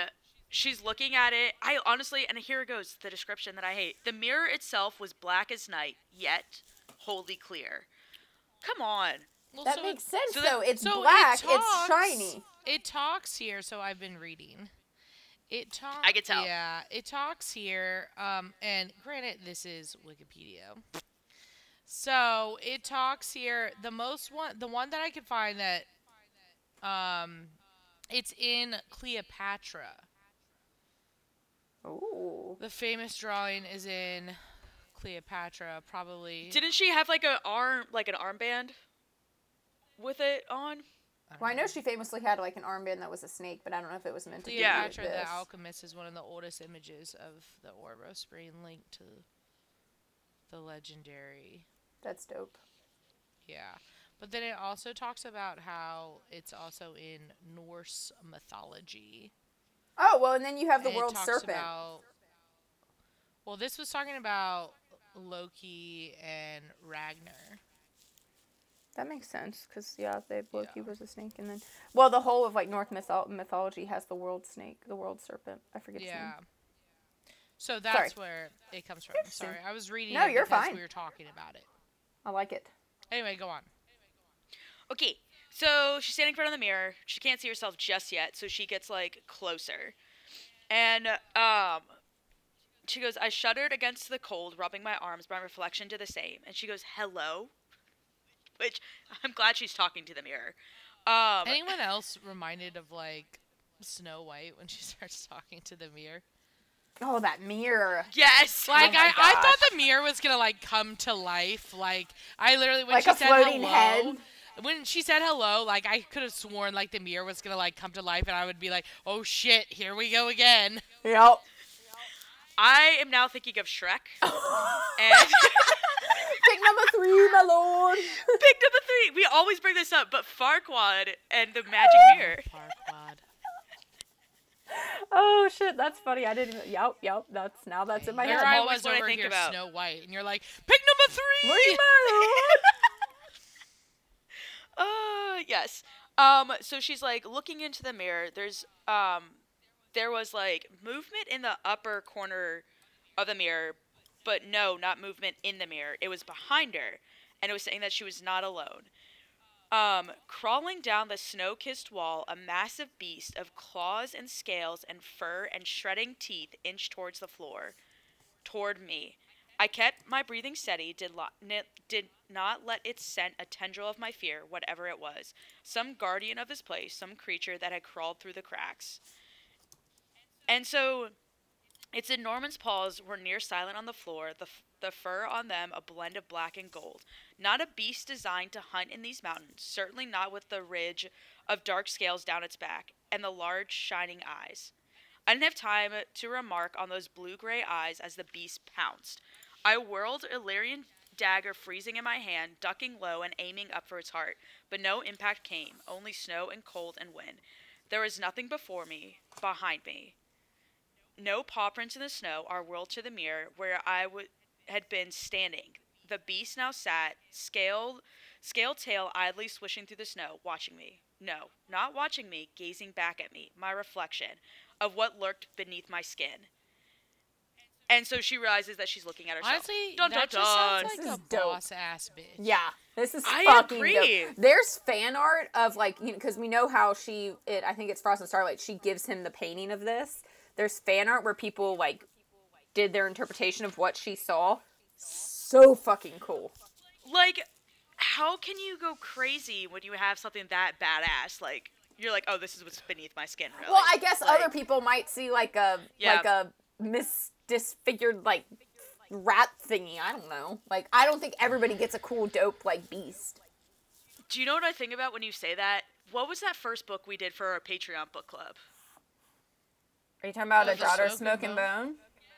she's looking at it. I honestly, and here goes the description that I hate. The mirror itself was black as night, yet wholly clear. Come on. Well, that so makes sense, so that, though. It's so black. It talks, it's shiny. It talks here, so I've been reading. It talks. I can tell. Yeah, it talks here. Um, and granted, this is Wikipedia, so it talks here. The most one, the one that I could find that, um, it's in Cleopatra. Oh. The famous drawing is in Cleopatra, probably. Didn't she have like a arm, like an armband, with it on? Well, I know she famously had, like, an armband that was a snake, but I don't know if it was meant to be. Yeah, Cleopatra the Alchemist is one of the oldest images of the Ouroboros being linked to the Legendary. That's dope. Yeah. But then it also talks about how it's also in Norse mythology. Oh, well, and then you have the and world serpent. About, well, this was talking about Loki and Ragnar. That makes sense, because, yeah, they, Loki yeah. was a snake, and then... Well, the whole of, like, Norse mytho- mythology has the world snake, the world serpent. I forget yeah. his name. So that's Sorry. where it comes from. Sorry, I was reading no, it you're because fine. we were talking about it. I like it. Anyway, go on. Okay, so she's standing in front of the mirror. She can't see herself just yet, so she gets, like, closer. And, um... she goes, I shuddered against the cold, rubbing my arms, my reflection to the same. And she goes, hello? Which, I'm glad she's talking to the mirror. Um, Anyone else reminded of, like, Snow White when she starts talking to the mirror? Oh, that mirror. Yes. Like, oh I, I thought the mirror was going to, like, come to life. Like, I literally, when like she said hello. Like a floating head. When she said hello, like, I could have sworn, like, the mirror was going to, like, come to life. And I would be like, oh, shit, here we go again. Yep. I am now thinking of Shrek. and... Pick number three, my lord. Pick number three. We always bring this up, but Farquaad and the magic mirror. Farquaad. Oh shit, that's funny. I didn't. Yep, yep. That's now that's in my Here head. I was over I think here, about. Snow White, and you're like, pick number three, three my lord. uh, yes. Um. So she's like looking into the mirror. There's um, there was like movement in the upper corner of the mirror. But no, not movement in the mirror. It was behind her, and it was saying that she was not alone. Um, crawling down the snow-kissed wall, a massive beast of claws and scales and fur and shredding teeth inched towards the floor, toward me. I kept my breathing steady, did, lo- n- did not let it scent a tendril of my fear, whatever it was. Some guardian of this place, some creature that had crawled through the cracks. And so, its enormous paws were near silent on the floor, the f- the fur on them a blend of black and gold. Not a beast designed to hunt in these mountains, certainly not with the ridge of dark scales down its back, and the large, shining eyes. I didn't have time to remark on those blue-gray eyes as the beast pounced. I whirled a Illyrian dagger freezing in my hand, ducking low and aiming up for its heart, but no impact came, only snow and cold and wind. There was nothing before me, behind me. No paw prints in the snow are whirled to the mirror where I w- had been standing. The beast now sat, scale, scale tail idly swishing through the snow, watching me. No, not watching me, gazing back at me, my reflection of what lurked beneath my skin. And so she realizes that she's looking at herself. Honestly, dun, that dun, dun. Just sounds like this a boss-ass bitch. Yeah, this is I fucking agree. Dope. There's fan art of, like, you know, because we know how she, it, I think it's Frost and Starlight, she gives him the painting of this. There's fan art where people, like, did their interpretation of what she saw. So fucking cool. Like, how can you go crazy when you have something that badass? Like, you're like, oh, this is what's beneath my skin, really. Well, I guess like, other people might see, like, a, yeah. like, a mis... disfigured, like, rat thingy. I don't know. Like, I don't think everybody gets a cool, dope, like, beast. Do you know what I think about when you say that? What was that first book we did for our Patreon book club? Are you talking about oh, A Daughter Smoke, Smoke and Bone? Bone?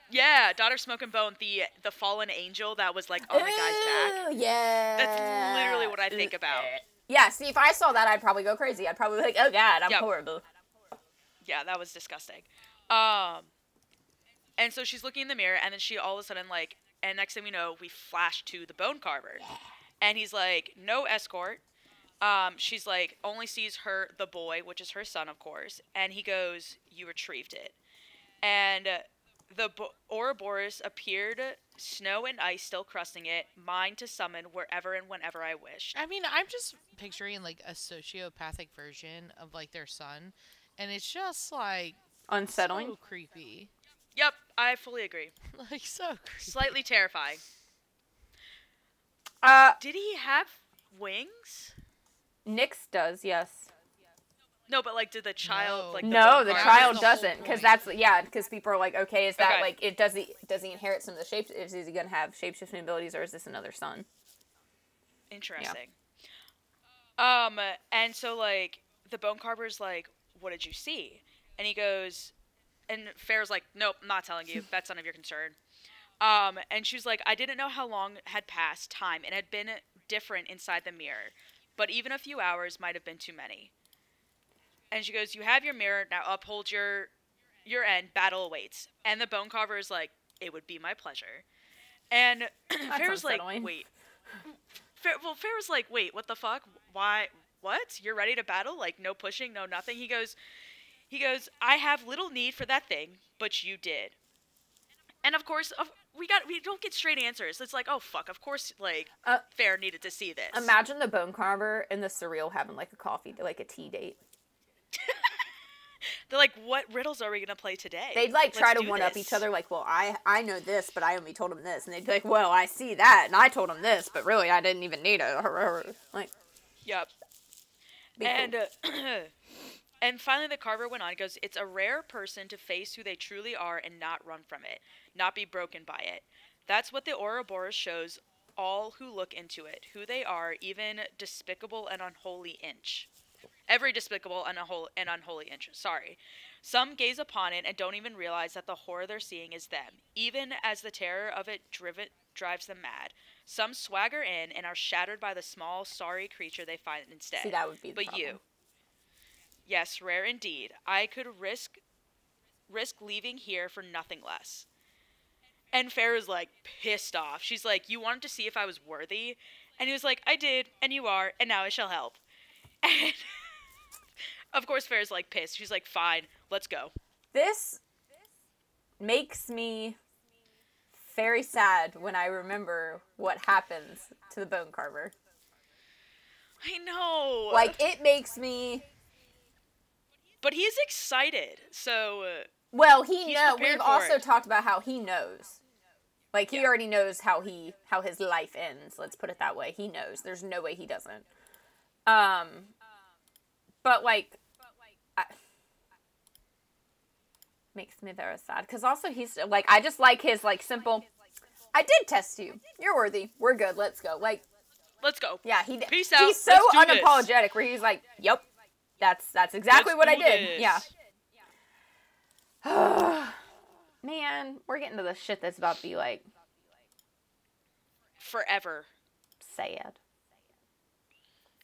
Yeah, Daughter Smoke and Bone, the the fallen angel that was, like, on the guy's back. Yeah. That's literally what I think about. Yeah, see, if I saw that, I'd probably go crazy. I'd probably be like, oh, God, I'm yeah. horrible. Yeah, that was disgusting. Um... And so she's looking in the mirror, and then she all of a sudden, like, and next thing we know, we flash to the bone carver. And he's like, no escort. Um, she's like, only sees her, the boy, which is her son, of course. And he goes, you retrieved it. And the bo- Ouroboros appeared, snow and ice still crusting it, mine to summon wherever and whenever I wished. I mean, I'm just picturing, like, a sociopathic version of, like, their son. And it's just, like, unsettling. So creepy. Yep, I fully agree. Like, so creepy. Slightly terrifying. Uh, Did he have wings? Nyx does, yes. No, but, like, did the child, no. like... The no, the child doesn't, because that's, yeah, because people are like, okay, is that, okay. like, it does he, does he inherit some of the shapes? Is he going to have shape-shifting abilities, or is this another son? Interesting. Yeah. Um, and so, like, the bone carver's like, what did you see? And he goes... And Feyre's like, nope, I'm not telling you. That's none of your concern. Um, and she's like, I didn't know how long had passed time. It had been different inside the mirror. But even a few hours might have been too many. And she goes, you have your mirror. Now uphold your your end. Battle awaits. And the bone carver is like, it would be my pleasure. And Feyre's like, wait. Feyre, well, Feyre's like, wait, what the fuck? Why? What? You're ready to battle? Like, no pushing, no nothing? He goes... He goes, I have little need for that thing, but you did. And of course, we got we don't get straight answers. It's like, oh, fuck, of course, like, uh, Feyre needed to see this. Imagine the bone carver and the surreal having, like, a coffee, like, a tea date. They're like, what riddles are we going to play today? They'd, like, try Let's to one-up each other, like, well, I, I know this, but I only told him this. And they'd be like, well, I see that, and I told him this, but really, I didn't even need it. Like, yep. And... Cool. Uh, And finally the carver went on. He goes, it's a rare person to face who they truly are and not run from it, not be broken by it. That's what the Ouroboros shows all who look into it, who they are, even despicable and unholy inch. Every despicable and, unho- and unholy inch, sorry. Some gaze upon it and don't even realize that the horror they're seeing is them, even as the terror of it driven, drives them mad. Some swagger in and are shattered by the small, sorry creature they find instead. See, that would be the But problem. you... Yes, rare indeed. I could risk risk leaving here for nothing less. And Feyre is, like, pissed off. She's like, you wanted to see if I was worthy? And he was like, I did, and you are, and now I shall help. And, of course, Feyre's, like, pissed. She's like, fine, let's go. This makes me very sad when I remember what happens to the bone carver. I know. Like, it makes me... But he's excited, so... Well, he knows. We've also it. talked about how he knows. Like, he yeah. already knows how he how his life ends. Let's put it that way. He knows. There's no way he doesn't. Um, But, like... I, makes me very sad. Because also, he's... Like, I just like his, like, simple... I did test you. You're worthy. We're good. Let's go. Like... Let's go. Yeah, he did. Peace out. He's so unapologetic this. Where he's like, yep, that's that's exactly Let's what I did. This. Yeah. Man, we're getting to the shit that's about to be like... Forever. Sad.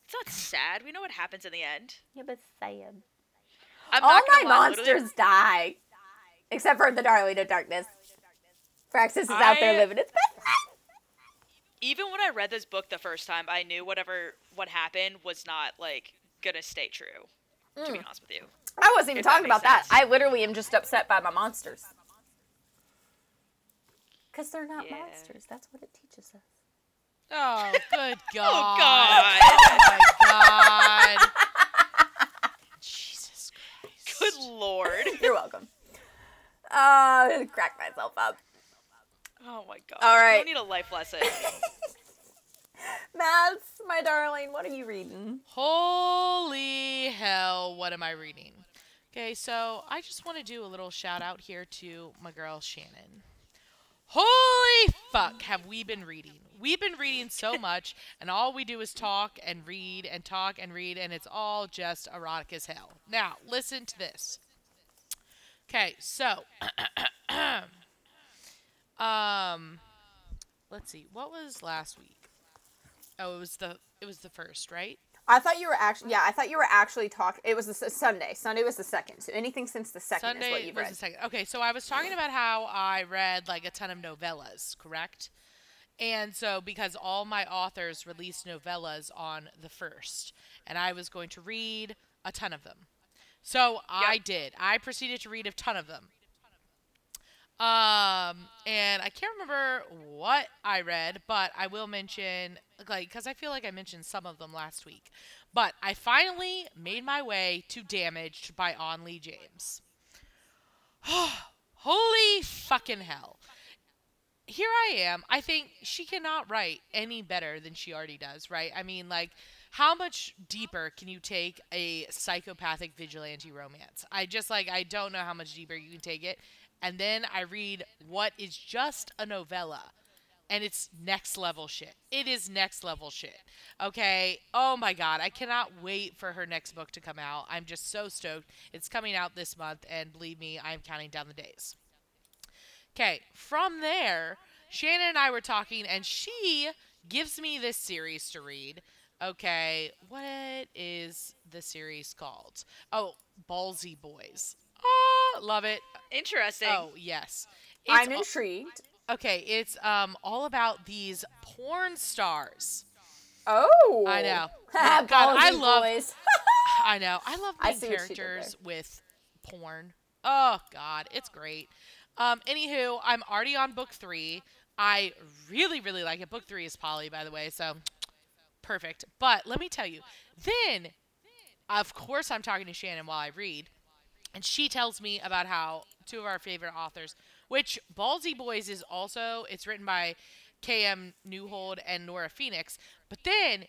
It's not sad. We know what happens in the end. Yeah, but sad. I'm All my lie, monsters literally. die. Except for the Darling of Darkness. Braxis is I... out there living its best life. Even when I read this book the first time, I knew whatever what happened was not, like, gonna stay true, mm. to be honest with you. I wasn't even talking about that. I literally am just upset by my monsters. Because they're not yeah. monsters. That's what it teaches us. Oh, good God. Oh, God. Oh, my God. Jesus Christ. Good Lord. You're welcome. Uh, I'm gonna crack myself up. Oh my God. All right. You need a life lesson. Mads, my darling, what are you reading? Holy hell, what am I reading? Okay, so I just want to do a little shout out here to my girl Shannon. Holy fuck, have we been reading? We've been reading so much, and all we do is talk and read and talk and read, and it's all just erotic as hell. Now, listen to this. Okay, so... Um, let's see. What was last week? Oh, it was the it was the first, right? I thought you were actually yeah. I thought you were actually talking. It was the, Sunday. Sunday was the second. So anything since the second Sunday is what you've read. Sunday was the second. Okay, so I was talking about how I read like a ton of novellas, correct? And so because all my authors released novellas on the first, and I was going to read a ton of them. So yep. I did. I proceeded to read a ton of them. Um, and I can't remember what I read, but I will mention, like, because I feel like I mentioned some of them last week. But I finally made my way to Damaged by On Lee James. Holy fucking hell. Here I am. I think she cannot write any better than she already does, right? I mean, like, how much deeper can you take a psychopathic vigilante romance? I just, like, I don't know how much deeper you can take it. And then I read what is just a novella, and it's next level shit. It is next level shit. Okay. Oh my God. I cannot wait for her next book to come out. I'm just so stoked. It's coming out this month, and believe me, I'm counting down the days. Okay. From there, Shannon and I were talking, and she gives me this series to read. Okay. What is the series called? Oh, Ballsy Boys. Oh, love it. Interesting. Oh, yes. It's I'm intrigued. All, okay, it's um all about these porn stars. Oh. I know. God, I love boys. I know. I love main characters with porn. Oh, God. It's great. Um, anywho, I'm already on book three. I really, really like it. Book three is poly, by the way, so perfect. But let me tell you, then, of course, I'm talking to Shannon while I read. And she tells me about how two of our favorite authors, which Ballsy Boys is also, it's written by K M Newhold and Nora Phoenix. But then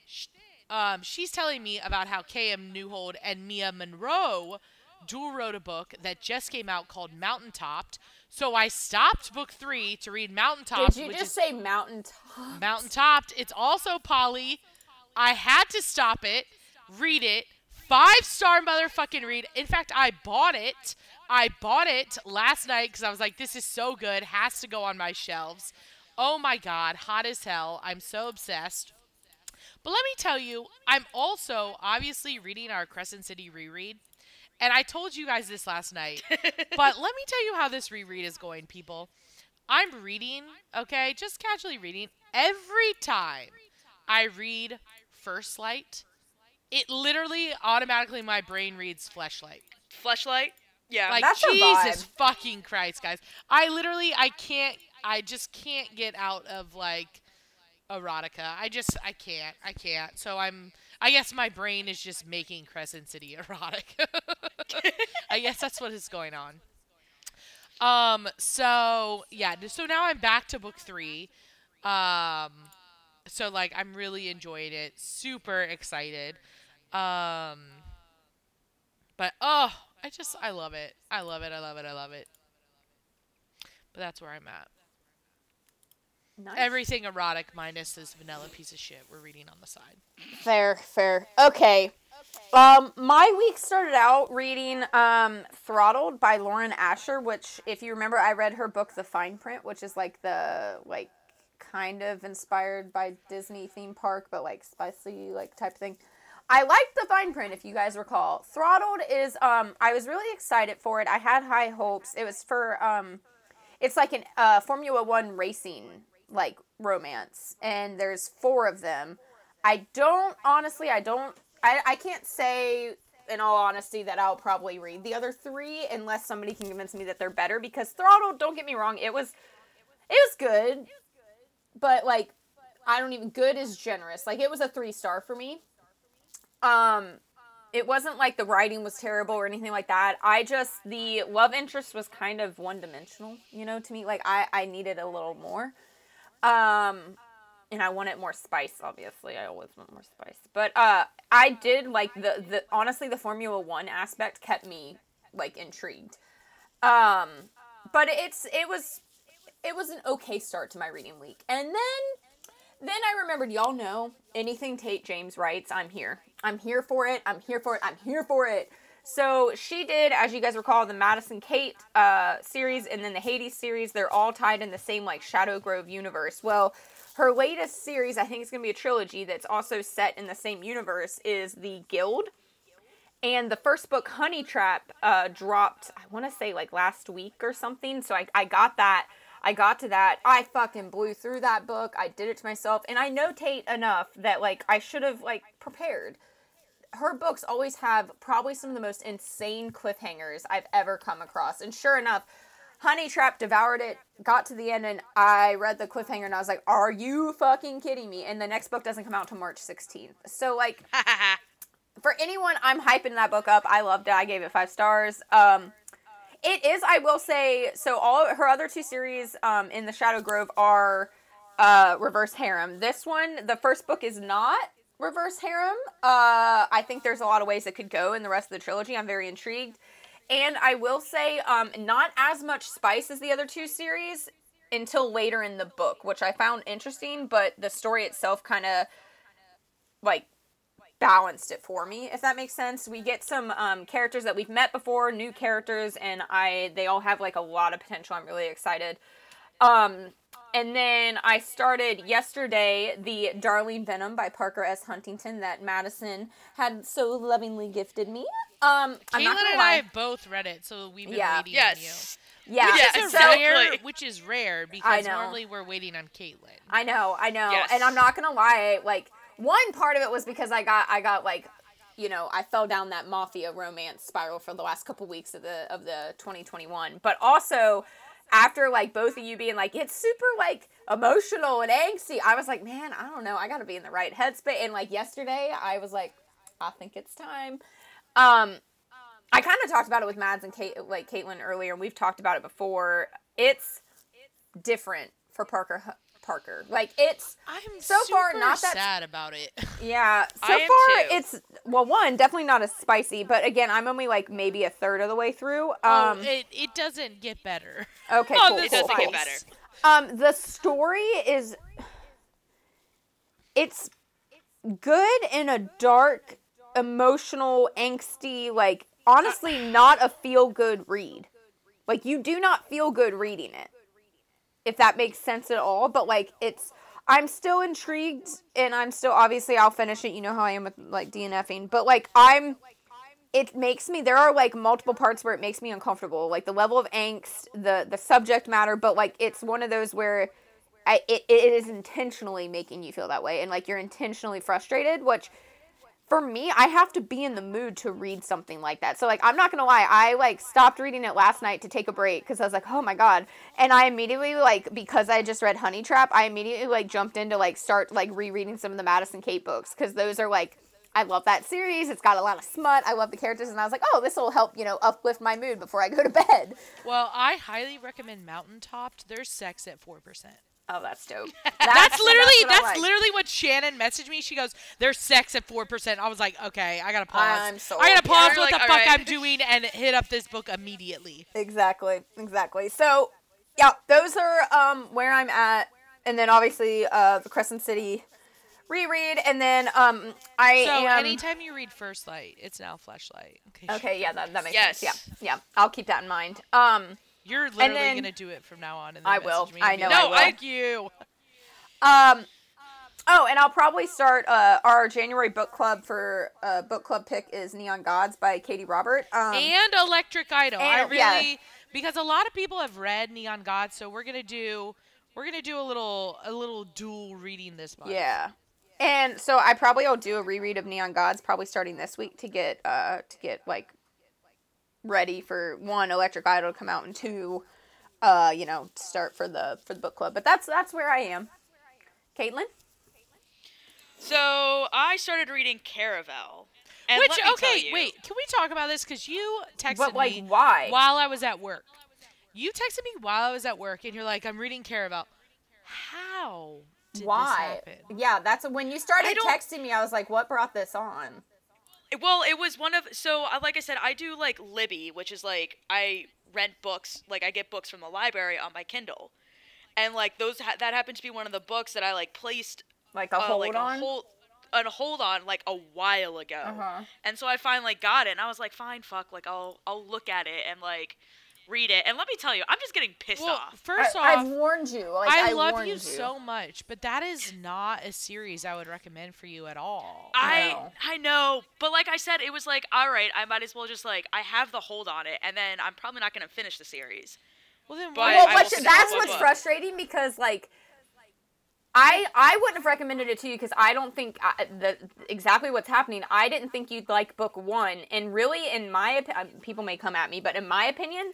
um, she's telling me about how K M Newhold and Mia Monroe dual wrote a book that just came out called Mountaintopped. So I stopped book three to read Mountaintopped. Did you just say Mountaintopped? Mountaintopped. It's also poly. I had to stop it, read it. Five-star motherfucking read. In fact, I bought it. I bought it last night because I was like, this is so good. Has to go on my shelves. Oh, my God. Hot as hell. I'm so obsessed. But let me tell you, I'm also obviously reading our Crescent City reread. And I told you guys this last night. But let me tell you how this reread is going, people. I'm reading, okay, just casually reading. Every time I read First Light, it literally automatically my brain reads Fleshlight. Fleshlight? Yeah. Like, that's Jesus fucking Christ, guys. I literally, I can't I just can't get out of like erotica. I just I can't. I can't. So I'm I guess my brain is just making Crescent City erotic. I guess that's what is going on. Um so yeah, so now I'm back to book three. Um so like I'm really enjoying it. Super excited. Um but oh, I just I love it. I love it. I love it. I love it. But that's where I'm at. Nice. Everything erotic minus this vanilla piece of shit we're reading on the side. Fair, fair. Okay. okay. Um, my week started out reading um, Throttled by Lauren Asher, which, if you remember, I read her book, The Fine Print, which is like the, like, kind of inspired by Disney theme park, but like spicy, like, type thing. I liked The Fine Print, if you guys recall. Throttled is, um, I was really excited for it. I had high hopes. It was for, um, it's like an uh, Formula One racing like romance, and there's four of them. I don't honestly I don't I, I can't say in all honesty that I'll probably read the other three unless somebody can convince me that they're better, because Throttled, don't get me wrong, it was it was good, but like I don't even good is generous. Like, it was a three star for me. Um it wasn't like the writing was terrible or anything like that. I just the love interest was kind of one dimensional, you know, to me. Like I I needed a little more. Um, and I wanted more spice, obviously. I always want more spice. But, uh, I did, like, the, the, honestly, the Formula One aspect kept me, like, intrigued. Um, but it's, it was, it was an okay start to my reading week. And then, then I remembered, y'all know, anything Tate James writes, I'm here. I'm here for it. I'm here for it. I'm here for it. So she did, as you guys recall, the Madison Kate uh, series and then the Hades series. They're all tied in the same, like, Shadow Grove universe. Well, her latest series, I think it's going to be a trilogy that's also set in the same universe, is The Guild. And the first book, Honey Trap, uh, dropped, I want to say, like, last week or something. So I, I got that. I got to that. I fucking blew through that book. I did it to myself. And I know Tate enough that, like, I should have, like, prepared. Her books always have probably some of the most insane cliffhangers I've ever come across. And sure enough, Honey Trap devoured it, got to the end, and I read the cliffhanger, and I was like, are you fucking kidding me? And the next book doesn't come out until March sixteenth. So, like, for anyone, I'm hyping that book up. I loved it. I gave it five stars. Um, it is, I will say, so all her other two series um, in the Shadow Grove are uh, Reverse Harem. This one, the first book is not Reverse Harem. Uh, I think there's a lot of ways it could go in the rest of the trilogy. I'm very intrigued. And I will say, um, not as much spice as the other two series until later in the book, which I found interesting, but the story itself kind of, like, balanced it for me, if that makes sense. We get some um, characters that we've met before, new characters, and I they all have, like, a lot of potential. I'm really excited. Um... And then I started yesterday the Darling Venom by Parker S. Huntington that Madison had so lovingly gifted me. Um, Caitlin I'm not and lie. I have both read it, so we've been yeah. waiting yes. on you. Yeah, which is, so, rare, which is rare because normally we're waiting on Caitlin. I know, I know, yes. And I'm not gonna lie. Like, one part of it was because I got, I got like, you know, I fell down that mafia romance spiral for the last couple weeks of the of the twenty twenty-one, but also. After, like, both of you being, like, it's super, like, emotional and angsty, I was like, man, I don't know. I got to be in the right headspace. And, like, yesterday, I was like, I think it's time. Um, I kind of talked about it with Mads and, Kate, like, Caitlin earlier, and we've talked about it before. It's different for Parker. Parker. Like, it's I'm so far not that... I'm sad about it. Yeah. So far, too. It's... Well, one, definitely not as spicy, but again, I'm only like maybe a third of the way through. Um, oh, it, it doesn't get better. Okay, cool, oh, It cool, doesn't cool. get better. Um, the story is... It's good in a dark, emotional, angsty, like, honestly not a feel-good read. Like, you do not feel good reading it. If that makes sense at all, but, like, it's, I'm still intrigued, and I'm still, obviously, I'll finish it, you know how I am with, like, DNFing, but, like, I'm, it makes me, there are, like, multiple parts where it makes me uncomfortable, like, the level of angst, the, the subject matter, but, like, it's one of those where I, it, it is intentionally making you feel that way, and, like, you're intentionally frustrated, which, for me, I have to be in the mood to read something like that. So, like, I'm not going to lie. I, like, stopped reading it last night to take a break because I was like, oh, my God. And I immediately, like, because I just read Honey Trap, I immediately, like, jumped into, like, start, like, rereading some of the Madison Kate books because those are, like, I love that series. It's got a lot of smut. I love the characters. And I was like, oh, this will help, you know, uplift my mood before I go to bed. Well, I highly recommend Mountaintopped. There's sex at four percent. Oh, that's dope. That's, that's literally that's, what that's like. literally what Shannon messaged me. She goes, "There's sex at four percent." I was like, "Okay, I gotta pause. I'm so I gotta pause yeah, what like, the fuck right. I'm doing and hit up this book immediately." Exactly, exactly. So, yeah, those are um where I'm at, and then obviously uh the Crescent City reread, and then um I so am... anytime you read First Light, it's now Fleshlight. Okay, okay, yeah, that that makes yes. sense. Yeah, yeah, I'll keep that in mind. Um. You're literally then, gonna do it from now on. And then I will. Me I know. Like, no, I will. Thank you. Um. Oh, and I'll probably start uh, our January book club for uh, book club pick is Neon Gods by Katee Robert um, and Electric Idol. And, I really yeah. because a lot of people have read Neon Gods, so we're gonna do we're gonna do a little a little dual reading this month. Yeah. And so I probably will do a reread of Neon Gods probably starting this week to get uh to get like. ready for one Electric Idol to come out and two uh you know start for the for the book club. But that's that's where I am. Caitlin? So I started reading Caraval. And Which okay, you, wait, can we talk about this? Because you texted but, like, me why? while I was at work. You texted me while I was at work and you're like, I'm reading Caraval. How did why? this happen? Yeah, that's when you started texting me, I was like, what brought this on? Well, it was one of, so, like I said, I do, like, Libby, which is, like, I rent books, like, I get books from the library on my Kindle, and, like, those, ha- that happened to be one of the books that I, like, placed, like, a uh, hold like on, a hold, a hold on, like, a while ago, uh-huh. and so I finally got it, and I was like, fine, fuck, like, I'll, I'll look at it, and, like, read it, and let me tell you, I'm just getting pissed well, off. First I, off, I've warned you. Like, I, I love warned you, you so much, but that is not a series I would recommend for you at all. I no. I know, but like I said, it was like, all right, I might as well just like I have the hold on it, and then I'm probably not going to finish the series. Well, then, but well, what's, that's what's frustrating because like I I wouldn't have recommended it to you because I don't think I, the exactly what's happening. I didn't think you'd like book one, and really, in my opinion, people may come at me, but in my opinion.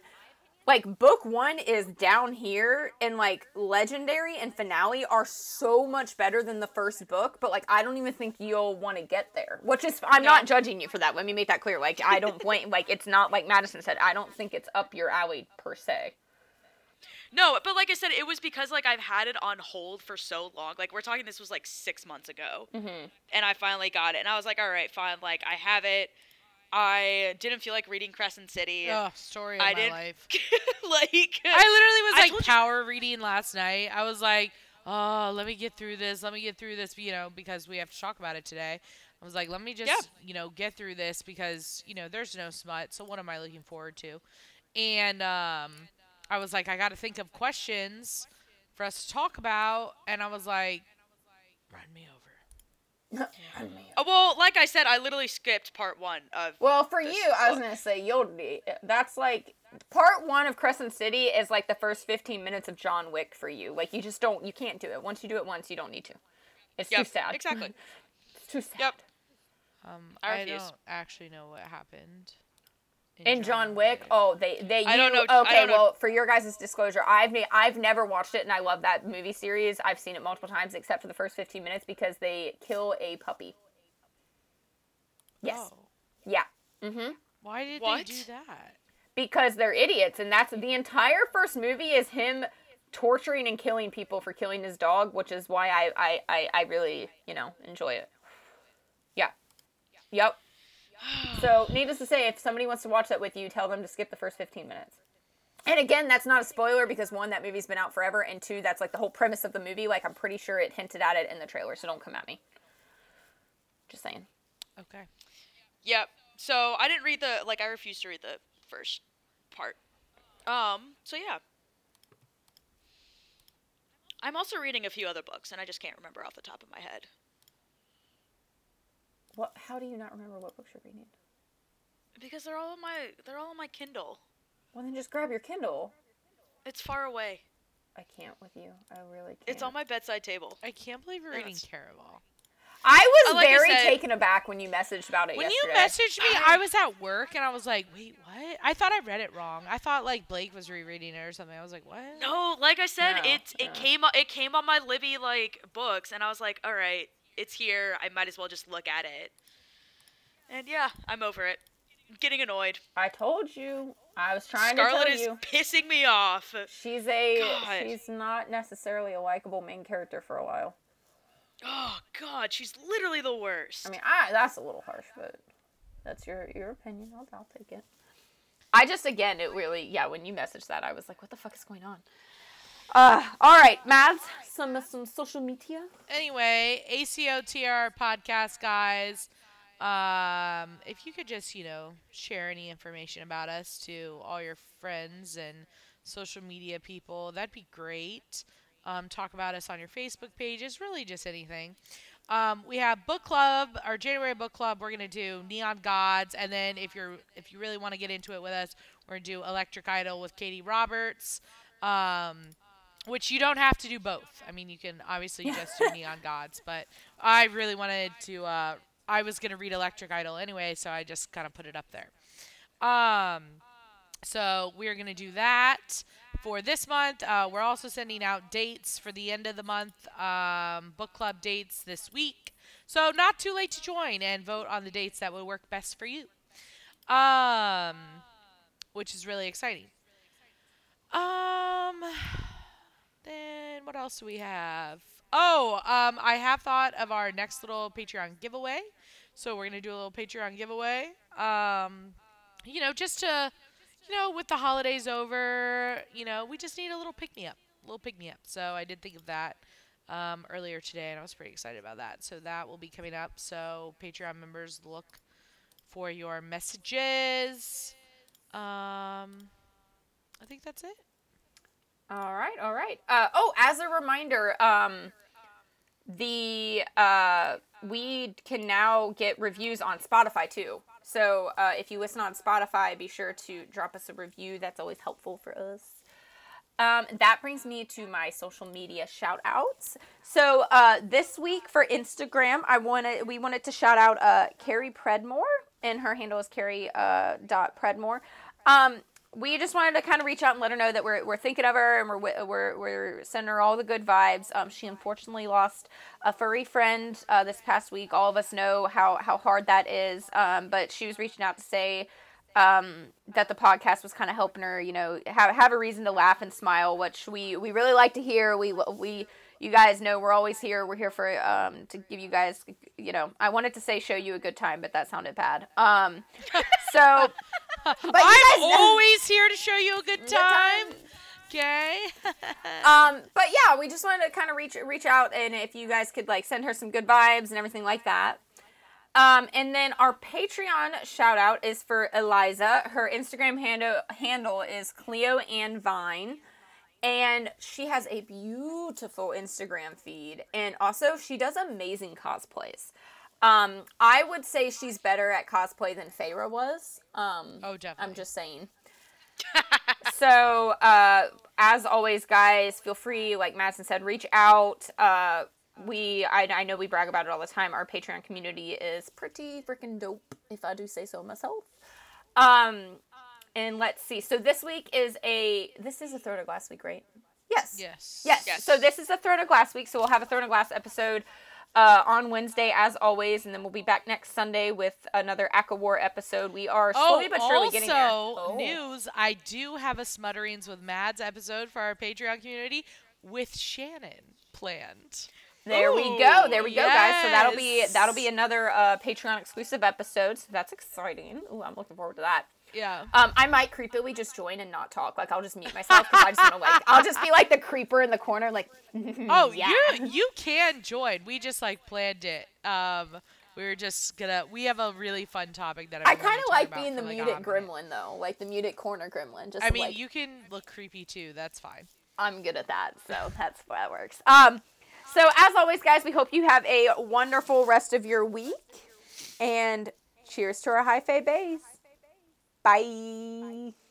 Like, book one is down here, and, like, Legendary and Finale are so much better than the first book, but, like, I don't even think you'll want to get there, which is, I'm no. not judging you for that. Let me make that clear. Like, I don't blame, like, it's not, like Madison said, I don't think it's up your alley, per se. No, but like I said, it was because, like, I've had it on hold for so long. Like, we're talking this was, like, six months ago, mm-hmm. and I finally got it, and I was like, all right, fine, like, I have it. I didn't feel like reading Crescent City. Oh, story of I my didn't... life. like I literally was I like power you... reading last night. I was like, oh, let me get through this. Let me get through this, you know, because we have to talk about it today. I was like, let me just, yeah. you know, get through this because, you know, there's no smut. So what am I looking forward to? And um, I was like, I got to think of questions for us to talk about. And I was like, run me over. Well, like I said, I literally skipped part one of. Well, for you, book. I was gonna say you'll be. That's like part one of Crescent City is like the first fifteen minutes of John Wick for you. Like you just don't, you can't do it. Once you do it once, you don't need to. It's yep, too sad. Exactly. It's too sad. Yep. Um, I, I don't actually know what happened. In, in John, John Wick, Wick, oh, they they. You, I don't know. Okay, don't know. Well, for your guys' disclosure, I've I've never watched it, and I love that movie series. I've seen it multiple times, except for the first fifteen minutes because they kill a puppy. Yes. Oh. Yeah. Mm-hmm. Why did what? they do that? Because they're idiots, and that's the entire first movie is him torturing and killing people for killing his dog, which is why I I I, I really you know enjoy it. Yeah. Yep. So, needless to say, if somebody wants to watch that with you, tell them to skip the first fifteen minutes. And again, that's not a spoiler because, one, that movie's been out forever, and two, that's, like, the whole premise of the movie. Like, I'm pretty sure it hinted at it in the trailer, so don't come at me. Just saying. Okay. Yep. So, I didn't read the, like, I refused to read the first part. Um, so yeah. I'm also reading a few other books, and I just can't remember off the top of my head. What, how do you not remember what books you're reading? Because they're all on my they're all on my Kindle. Well, then just grab your Kindle. It's far away. I can't with you. I really can't. It's on my bedside table. I can't believe you're reading Caraval. I was uh, like very I said, taken aback when you messaged about it when yesterday. When you messaged me, I was at work, and I was like, wait, what? I thought I read it wrong. I thought, like, Blake was rereading it or something. I was like, what? No, like I said, no, it, no. it, came, it came on my Libby, like, books, and I was like, all right, it's here. I might as well just look at it. And, yeah, I'm over it. I'm getting annoyed. I told you. I was trying Scarlet to tell you. Scarlet is pissing me off. She's a, God. She's not necessarily a likable main character for a while. Oh, God, she's literally the worst. I mean, I, that's a little harsh, but that's your, your opinion. I'll, I'll take it. I just, again, it really, yeah, when you messaged that, I was like, what the fuck is going on? Uh, all right, Mads, some some social media. Anyway, A C O T R podcast, guys. Um, if you could just, you know, share any information about us to all your friends and social media people, that'd be great. Um, talk about us on your Facebook pages, really just anything. Um, we have book club, our January book club. We're gonna do Neon Gods, and then if you're if you really want to get into it with us, we're gonna do Electric Idol with Katee Robert, um, which you don't have to do both. I mean, you can obviously just do Neon Gods, but I really wanted to. Uh, I was gonna read Electric Idol anyway, so I just kind of put it up there. Um, so we're gonna do that. For this month, uh, we're also sending out dates for the end of the month, um, book club dates this week. So not too late to join and vote on the dates that would work best for you, um, which is really exciting. Um, then what else do we have? Oh, um, I have thought of our next little Patreon giveaway. So we're going to do a little Patreon giveaway, um, you know, just to... You know, with the holidays over, you know, we just need a little pick-me-up, a little pick-me-up. So I did think of that um, earlier today, and I was pretty excited about that. So that will be coming up. So Patreon members, look for your messages. Um, I think that's it. All right, all right. Uh, oh, as a reminder, um, the uh, we can now get reviews on Spotify, too. So uh, if you listen on Spotify, be sure to drop us a review. That's always helpful for us. Um, that brings me to my social media shout outs. So uh, this week for Instagram, I wanted, we wanted to shout out uh, Carrie Predmore, and her handle is Carrie uh, dot Predmore. Um, we just wanted to kind of reach out and let her know that we're we're thinking of her, and we're we're we're sending her all the good vibes. Um, she unfortunately lost a furry friend uh, this past week. All of us know how how hard that is. Um, but she was reaching out to say um, that the podcast was kind of helping her, you know, have have a reason to laugh and smile, which we, we really like to hear. We we you guys know we're always here. We're here for um to give you guys, you know. I wanted to say show you a good time, but that sounded bad. Um, so. But I'm always here to show you a good time. Okay. um, but yeah, we just wanted to kind of reach reach out, and if you guys could like send her some good vibes and everything like that. Um, and then our Patreon shout out is for Eliza. Her Instagram handle handle is Cleo Ann Vine, and she has a beautiful Instagram feed, and also she does amazing cosplays. Um, I would say she's better at cosplay than Feyre was. Um, oh, definitely. I'm just saying. So, uh, as always, guys, feel free, like Madison said, reach out. Uh, we, I, I know we brag about it all the time. Our Patreon community is pretty freaking dope, if I do say so myself. Um, and let's see. So this week is a, this is a Throne of Glass week, right? Yes. Yes. Yes. yes. So this is a Throne of Glass week. So we'll have a Throne of Glass episode Uh, on Wednesday, as always, and then we'll be back next Sunday with another ACOWAR episode. We are slowly oh, but surely also, getting there. Oh, news, I do have a Smutterings with Mads episode for our Patreon community with Shannon planned. There Ooh, we go. There we yes. go, guys. So that'll be that'll be another uh, Patreon exclusive episode. So that's exciting. Ooh, I'm looking forward to that. Yeah. Um, I might creepily just join and not talk. Like, I'll just mute myself because I just want to, like, I'll just be, like, the creeper in the corner, like, oh, yeah. You you can join. We just, like, planned it. Um, we were just gonna, we have a really fun topic that I'm I kind of like being the like muted gremlin, though. Like, the muted corner gremlin. Just I mean, like, you can look creepy, too. That's fine. I'm good at that, so that's how that works. Um, so, as always, guys, we hope you have a wonderful rest of your week. And cheers to our Hi-Fi base. Bye. Bye.